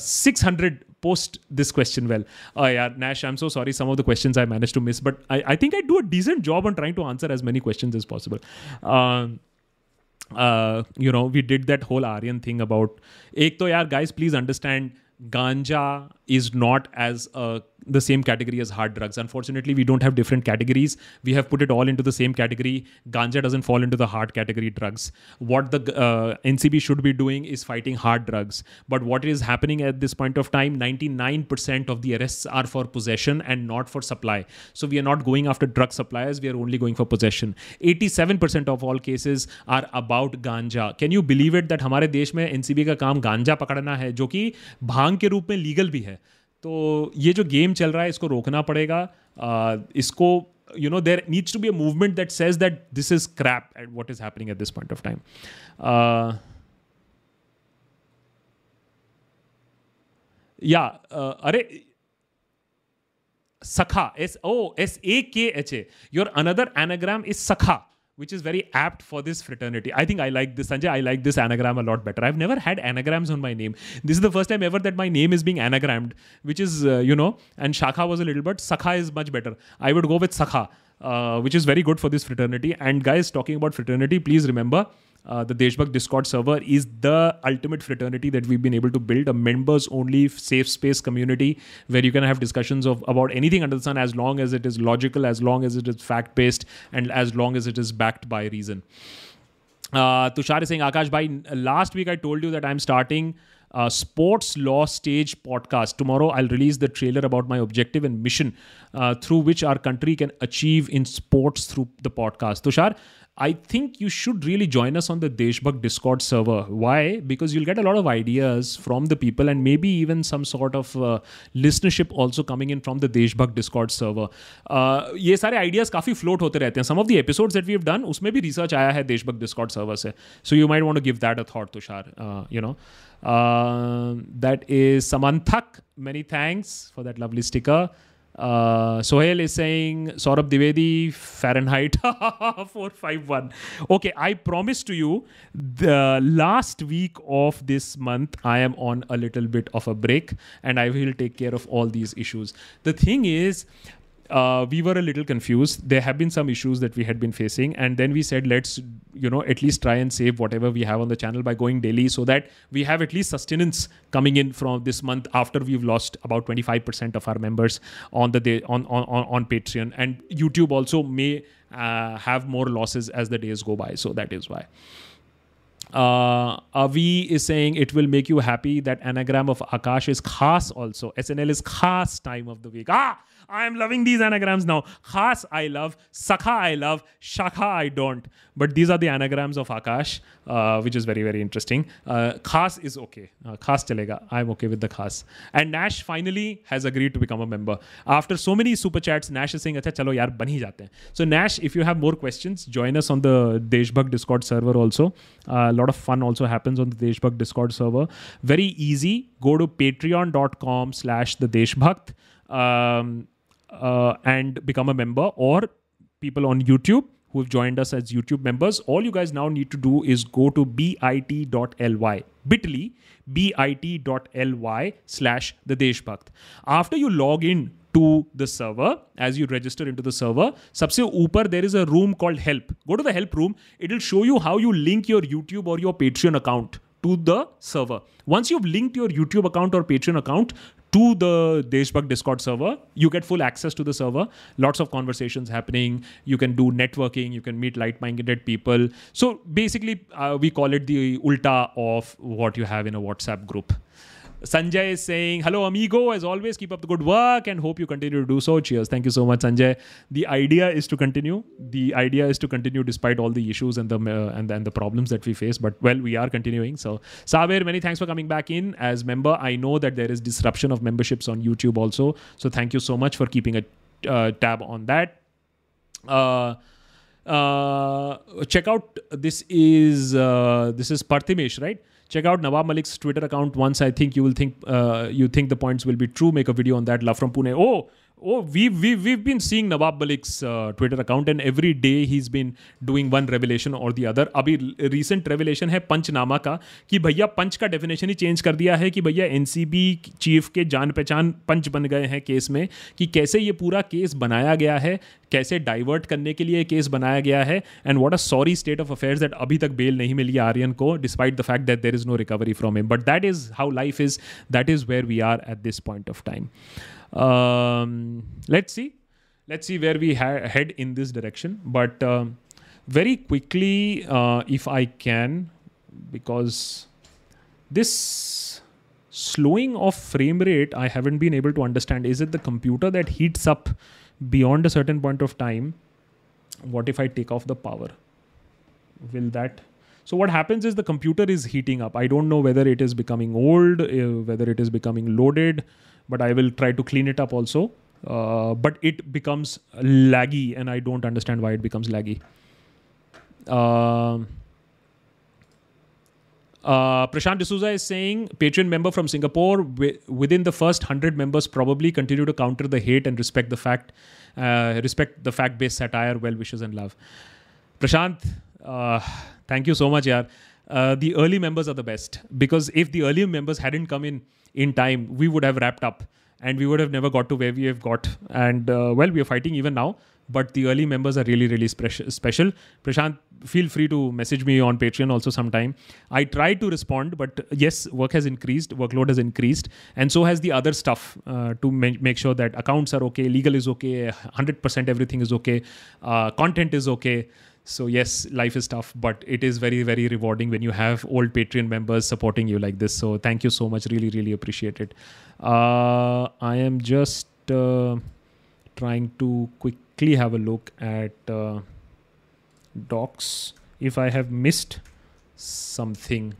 600? Post this question well. Oh yeah, Nash, I'm so sorry. Some of the questions I managed to miss, but I think I do a decent job on trying to answer as many questions as possible. You know, we did that whole Aryan thing about... Ek to yaar, guys, please understand ganja is not as the same category as hard drugs. Unfortunately, we don't have different categories. We have put it all into the same category. Ganja doesn't fall into the hard category drugs. What the NCB should be doing is fighting hard drugs. But what is happening at this point of time, 99% of the arrests are for possession and not for supply. So we are not going after drug suppliers. We are only going for possession. 87% of all cases are about ganja. Can you believe it that हमारे देश में NCB का काम गांजा पकड़ना है, जो कि भांग के रूप में लीगल भी है. तो ये जो गेम चल रहा है इसको रोकना पड़ेगा. इसको you know there needs to be a movement that says that this is crap at what is happening at this point of time. अरे Sakha, S-A-K-H-A. Your another anagram is Sakha, which is very apt for this fraternity. I think I like this, Sanjay. I like this anagram a lot better. I've never had anagrams on my name. This is the first time ever that my name is being anagrammed, which is, you know, and Shakha was a little bit. Sakha is much better. I would go with Sakha, which is very good for this fraternity. And guys, talking about fraternity, please remember the Deshbhakt Discord server is the ultimate fraternity that we've been able to build, a members-only safe space community where you can have discussions of about anything under the sun, as long as it is logical, as long as it is fact-based, and as long as it is backed by reason. Tushar is saying, Akash bhai, last week I told you that I'm starting a sports law stage podcast. Tomorrow I'll release the trailer about my objective and mission through which our country can achieve in sports through the podcast. Tushar, I think you should really join us on the Deshbhakt Discord server. Why? Because you'll get a lot of ideas from the people and maybe even some sort of listenership also coming in from the Deshbhakt Discord server. ये सारे ideas काफी float होते रहते हैं. Some of the episodes that we've done, उसमें भी research आया है Deshbhakt Discord server से. So you might want to give that a thought, Tushar. You know, that is Samanthak. Many thanks for that lovely sticker. Sohail is saying Saurabh Dwivedi Fahrenheit 451. Okay, I promise to you the last week of this month I am on a little bit of a break and I will take care of all these issues. The thing is, we were a little confused. There have been some issues that we had been facing, and then we said, let's, you know, at least try and save whatever we have on the channel by going daily so that we have at least sustenance coming in from this month after we've lost about 25% of our members on the day on Patreon, and YouTube also may have more losses as the days go by. So that is why. Avi is saying it will make you happy that anagram of Akash is Khas also. SNL is Khas time of the week. Ah, I am loving these anagrams now. Khas I love, Sakha I love, Shakha I don't. But these are the anagrams of Akash, which is very, very interesting. Khas is okay. Khas chalega. I'm okay with the Khas. And Nash finally has agreed to become a member. After so many super chats, Nash is saying, acha chalo yaar, ban hi jate hain. So Nash, if you have more questions, join us on the Deshbhakt Discord server also. A lot of fun also happens on the Deshbhakt Discord server. Very easy. Go to patreon.com/thedeshbhakt and become a member, or people on YouTube who have joined us as YouTube members. All you guys now need to do is go to bit.ly/thedeshbhakt. After you log in to the server, as you register into the server, सबसे ऊपर there is a room called help. Go to the help room. It'll show you how you link your YouTube or your Patreon account to the server. Once you've linked your YouTube account or Patreon account to the Deshbhakt Discord server, you get full access to the server. Lots of conversations happening. You can do networking. You can meet like-minded people. So basically, we call it the ulta of what you have in a WhatsApp group. Sanjay is saying, hello, amigo. As always, keep up the good work and hope you continue to do so. Cheers. Thank you so much, Sanjay. The idea is to continue. The idea is to continue despite all the issues and the problems that we face. But, well, we are continuing. So, Sabir, many thanks for coming back in as member. I know that there is disruption of memberships on YouTube also. So, thank you so much for keeping a tab on that. Check out, this is Parthimesh, right? Check out Nawab Malik's Twitter account once. I think you think the points will be true. Make a video on that. Love from Pune. Oh, Oh, we've been seeing Nawab Malik's Twitter account, and every day he's been doing one revelation or the other. अभी recent revelation है पंचनामा का, कि भैया पंच का definition ही change कर दिया है कि भैया NCB chief के जान पहचान पंच बन गए हैं केस में, कि कैसे ये पूरा केस बनाया गया है, कैसे डाइवर्ट करने के लिए केस बनाया गया है. And what a sorry state of affairs that अभी तक बेल नहीं मिली आर्यन को, despite the fact that there is no recovery from him. But that is how life is, that is where we are at this point of time. Let's see where we head in this direction. But very quickly, if I can, because this slowing of frame rate, I haven't been able to understand. Is it the computer that heats up beyond a certain point of time? What if I take off the power? Will that... So what happens is the computer is heating up. I don't know whether it is becoming old, whether it is becoming loaded, but I will try to clean it up also. But it becomes laggy, and I don't understand why it becomes laggy. Prashant D'Souza is saying, Patreon member from Singapore, within the first 100 members probably continue to counter the hate and respect the fact, respect the fact-based satire, well wishes and love. Prashant, thank you so much, yaar. The early members are the best, because if the early members hadn't come in time, we would have wrapped up and we would have never got to where we have got. And well, we are fighting even now, but the early members are really, really special. Prashant, feel free to message me on Patreon also sometime. I try to respond, but yes, work has increased, workload has increased, and so has the other stuff to make sure that accounts are okay, legal is okay, 100% everything is okay, content is okay. So yes, life is tough, but it is very, very rewarding when you have old Patreon members supporting you like this. So thank you so much. Really, really appreciate it. I am just trying to quickly have a look at docs, if I have missed something.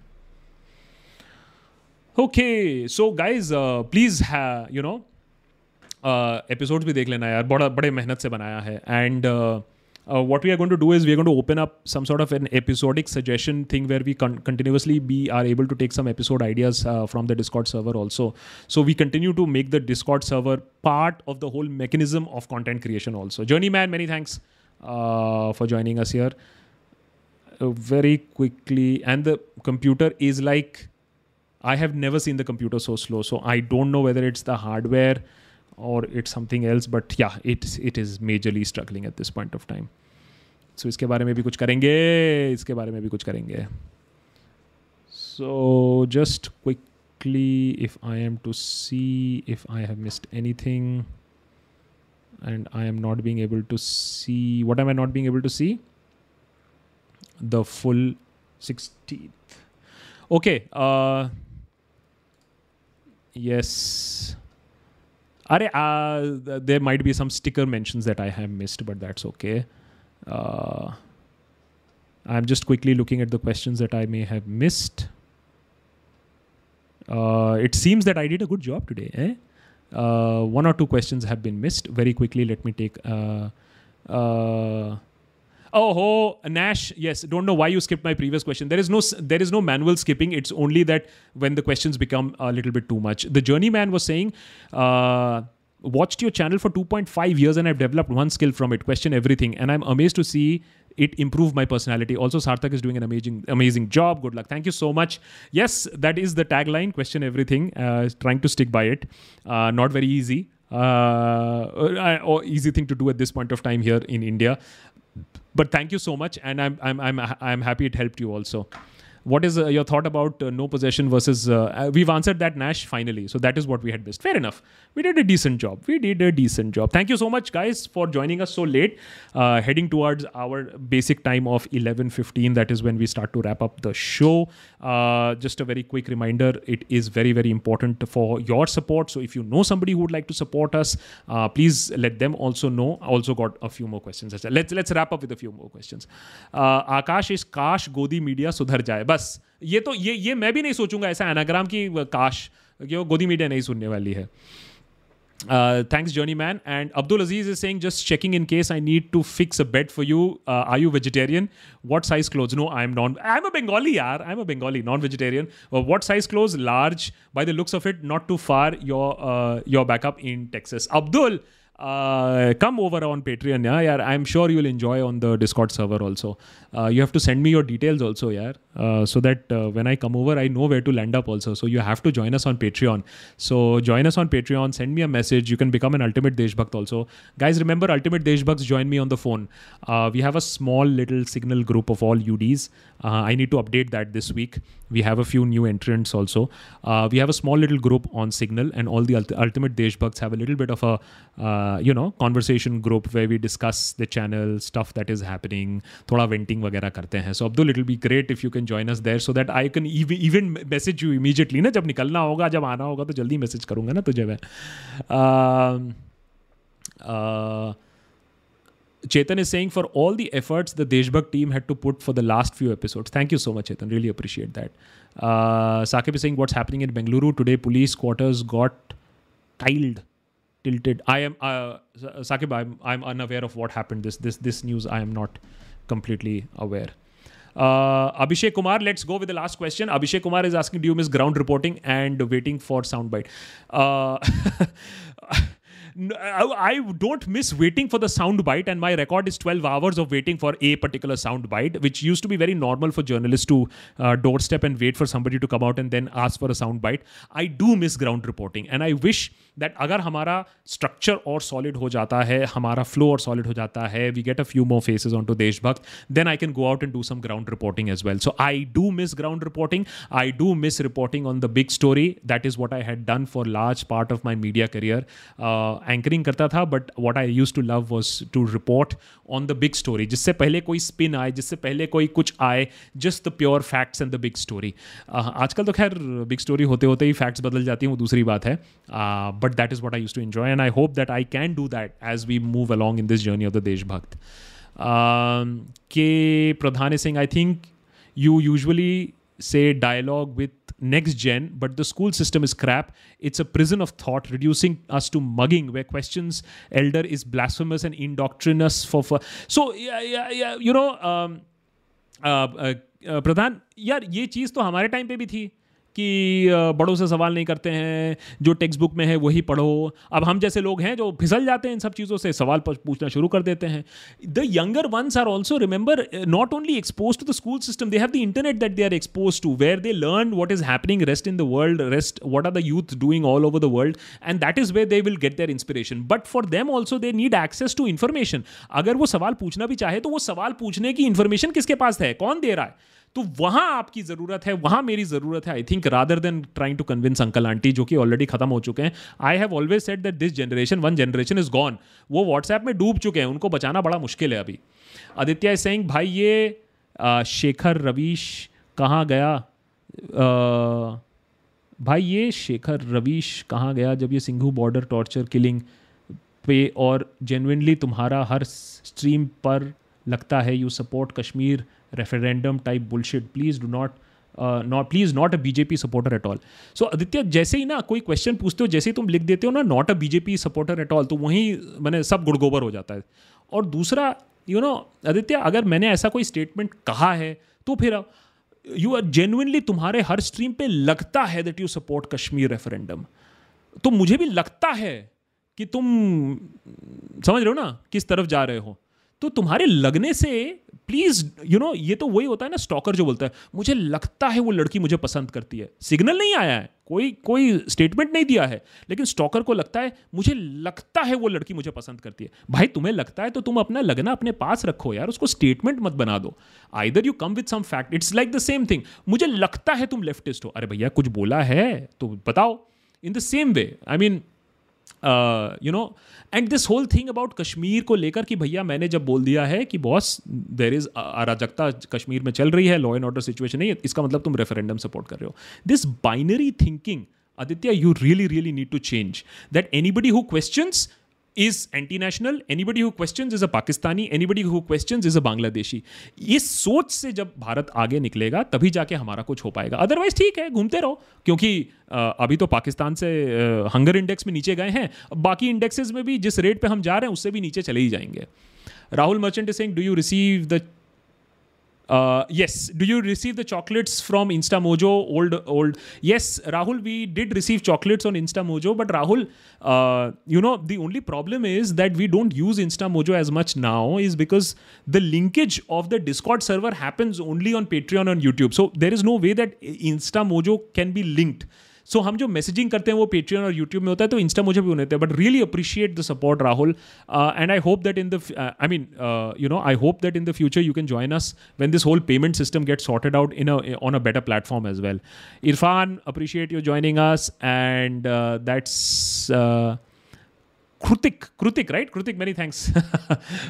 Okay, so guys, please, you know, episodes bhi dekh lena yaar, bade mehnat se banaya hai. And what we are going to do is we are going to open up some sort of an episodic suggestion thing where we continuously are able to take some episode ideas from the Discord server also. So we continue to make the Discord server part of the whole mechanism of content creation also. Journeyman, many thanks for joining us here. Very quickly, and the computer is like, I have never seen the computer so slow. So I don't know whether it's the hardware or it's something else, but yeah, it is majorly struggling at this point of time. So iske baare mein bhi kuch karenge, iske baare mein bhi kuch karenge. So just quickly, if I am to see if I have missed anything, and I am not being able to see, what am I not being able to see? The full 16th. Okay. Yes. There might be some sticker mentions that I have missed, but that's okay. I'm just quickly looking at the questions that I may have missed. It seems that I did a good job today. Eh? One or two questions have been missed. Very quickly, let me take... Oh, Nash, yes, don't know why you skipped my previous question. There is no manual skipping. It's only that when the questions become a little bit too much. The Journeyman was saying, watched your channel for 2.5 years and I've developed one skill from it, question everything. And I'm amazed to see it improve my personality. Also, Sarthak is doing an amazing job. Good luck. Thank you so much. Yes, that is the tagline, question everything. Trying to stick by it. Not very easy. Or easy thing to do at this point of time here in India. But thank you so much, and I'm happy it helped you also. What is your thought about no possession versus? We've answered that, Nash, finally. So that is what we had missed. Fair enough. We did a decent job. Thank you so much, guys, for joining us so late. Heading towards our basic time of 11:15. That is when we start to wrap up the show. Just a very quick reminder. It is very, very important for your support. So if you know somebody who would like to support us, please let them also know. I also got a few more questions. Let's wrap up with a few more questions. Akash is Kash Godi Media Sudhar Jaye. बस ये मैं भी नहीं सोचूंगा ऐसा anagram की काश कि वो गोदी मीडिया नहीं सुनने वाली है. Thanks, Journeyman. And Abdul Aziz is saying, just checking in case I need to fix a bed for you. Are you vegetarian? What size clothes? No, I'm a Bengali, yaar. I'm a Bengali, non-vegetarian. What size clothes? Large. By the looks of it, not too far your backup in Texas. Abdul, Come over on Patreon, yeah. Yeah, I'm sure you'll enjoy on the Discord server also. You have to send me your details also, yeah, so that when I come over, I know where to land up also. So you have to join us on Patreon. So join us on Patreon. Send me a message. You can become an ultimate Deshbhakt also, guys. Remember, ultimate Deshbhakts join me on the phone. We have a small little signal group of all UDs. I need to update that this week. We have a few new entrants also. We have a small little group on Signal, and all the ultimate Deshbhakts have a little bit of a conversation group where we discuss the channel, stuff that is happening, thoda venting वगैरह करते हैं. So Abdul, it will be great if you can join us there so that I can even message you immediately ना, जब निकलना होगा, जब आना होगा तो जल्दी message करूँगा ना तुझे मैं. Chetan is saying, for all the efforts the Deshbhakt team had to put for the last few episodes. Thank you so much, Chetan. Really appreciate that. Saqib is saying, what's happening in Bengaluru today? Police quarters got tilted. I am Saqib. I'm unaware of what happened. This news I am not completely aware. Abhishek Kumar, let's go with the last question. Abhishek Kumar is asking, do you miss ground reporting and waiting for soundbite? I don't miss waiting for the soundbite, and my record is 12 hours of waiting for a particular soundbite, which used to be very normal for journalists to doorstep and wait for somebody to come out and then ask for a soundbite. I do miss ground reporting, and I wish that agar hamara structure or solid ho jata hai, hamara flow or solid ho jata hai, we get a few more faces onto Deshbhakt, then I can go out and do some ground reporting as well. So I do miss ground reporting. I do miss reporting on the big story. That is what I had done for large part of my media career. Anchoring करता था, but what I used to love was to report on the big story, जिससे पहले कोई spin आए, जिससे पहले कोई कुछ आए, just the pure facts and the big story. आजकल तो खैर big story होते होते ही facts बदल जाती हैं, वो दूसरी बात है. But that is what I used to enjoy, and I hope that I can do that as we move along in this journey of the Deshbhakt. K. Pradhan is saying, I think you usually say dialogue with next gen, but the school system is crap. It's a prison of thought, reducing us to mugging, where questions elder is blasphemous and indoctrinous for. So yeah, you know, Pradhan, यार ये चीज़ तो हमारे time पे भी थी कि बड़ों से सवाल नहीं करते हैं, जो टेक्स्ट बुक में है वही पढ़ो. अब हम जैसे लोग हैं जो फिसल जाते हैं इन सब चीज़ों से, सवाल पूछना शुरू कर देते हैं. The younger ones are also remember not only expose to the school system, they have the internet that they are expose to, where they learn what is happening rest in the world, rest what are the youth doing all over the world, and that is where they will get their inspiration. But for them also they need access to information. अगर वो सवाल पूछना भी चाहे तो वो सवाल पूछने की इन्फॉर्मेशन किसके पास है, कौन दे रहा है, तो वहाँ आपकी ज़रूरत है, वहाँ मेरी ज़रूरत है. I think rather than trying to convince uncle aunty जो कि ऑलरेडी खत्म हो चुके हैं. I have always said that this generation, one generation is gone, वो व्हाट्सएप में डूब चुके हैं, उनको बचाना बड़ा मुश्किल है अभी. आदित्य इज सेइंग, भाई ये शेखर रवीश कहाँ गया, जब ये सिंघू बॉर्डर टॉर्चर किलिंग पे और जेन्युइनली तुम्हारा हर स्ट्रीम पर लगता है you support Kashmir referendum type bullshit. Please do not not a BJP supporter at all. So Aditya, जैसे ही ना कोई क्वेश्चन पूछते हो, जैसे ही तुम लिख देते हो ना not a BJP supporter at all, तो वहीं मैंने सब गुड़गोबर हो जाता है. और दूसरा, यू नो आदित्य, अगर मैंने ऐसा कोई स्टेटमेंट कहा है तो फिर यू आर जेन्युइनली, तुम्हारे हर स्ट्रीम पे लगता है that you support Kashmir referendum, तो मुझे भी लगता है कि तुम समझ रहे हो ना किस तरफ जा रहे हो. तो तुम्हारे लगने से प्लीज़, यू नो, ये तो वही होता है ना स्टॉकर जो बोलता है मुझे लगता है वो लड़की मुझे पसंद करती है. सिग्नल नहीं आया है, कोई स्टेटमेंट नहीं दिया है, लेकिन स्टॉकर को लगता है मुझे लगता है वो लड़की मुझे पसंद करती है. भाई तुम्हें लगता है तो तुम अपना लगना अपने पास रखो यार, उसको स्टेटमेंट मत बना दो. Either you come with some fact, it's like the same thing, मुझे लगता है तुम लेफ्टिस्ट हो, अरे भैया कुछ बोला है तो बताओ. In the same way, I mean you know, and this whole thing about Kashmir को लेकर कि भैया मैंने जब बोल दिया है कि बॉस देर इज अराजकता कश्मीर में चल रही है, लॉ एंड ऑर्डर सिचुएशन नहीं है, इसका मतलब तुम रेफरेंडम सपोर्ट कर रहे हो. This binary thinking Aditya, you really really need to change that. Anybody who questions is anti-national, anybody who questions is a Pakistani, anybody who questions is a Bangladeshi. इस सोच से जब भारत आगे निकलेगा तभी जाके हमारा कुछ हो पाएगा, अदरवाइज ठीक है घूमते रहो. क्योंकि अभी तो पाकिस्तान से हंगर इंडेक्स में नीचे गए हैं, बाकी इंडेक्सेस में भी जिस रेट पे हम जा रहे हैं उससे भी नीचे चले ही जाएंगे. Rahul merchant is saying, do you receive the Yes. Do you receive the chocolates from InstaMojo? Old. Yes, Rahul, we did receive chocolates on InstaMojo. But Rahul, the only problem is that we don't use InstaMojo as much now is because the linkage of the Discord server happens only on Patreon and YouTube. So there is no way that InstaMojo can be linked. So हम जो messaging करते हैं वो Patreon और YouTube में होता है तो InstaMojo भी होने देते हैं. But really appreciate the support, Rahul. And I hope that in the, I hope that in the future you can join us when this whole payment system gets sorted out on a better platform as well. Irfan, appreciate you joining us. And that's Krutik, right? Krutik, many thanks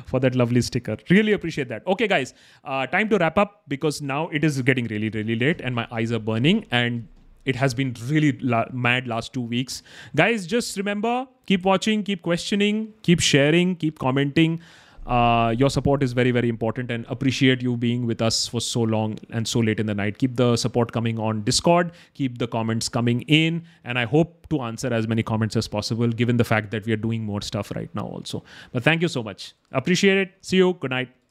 for that lovely sticker. Really appreciate that. Okay, guys, time to wrap up because now it is getting really, really late and my eyes are burning and it has been really mad last 2 weeks. Guys, just remember, keep watching, keep questioning, keep sharing, keep commenting. Your support is very, very important and appreciate you being with us for so long and so late in the night. Keep the support coming on Discord. Keep the comments coming in. And I hope to answer as many comments as possible, given the fact that we are doing more stuff right now also. But thank you so much. Appreciate it. See you. Good night.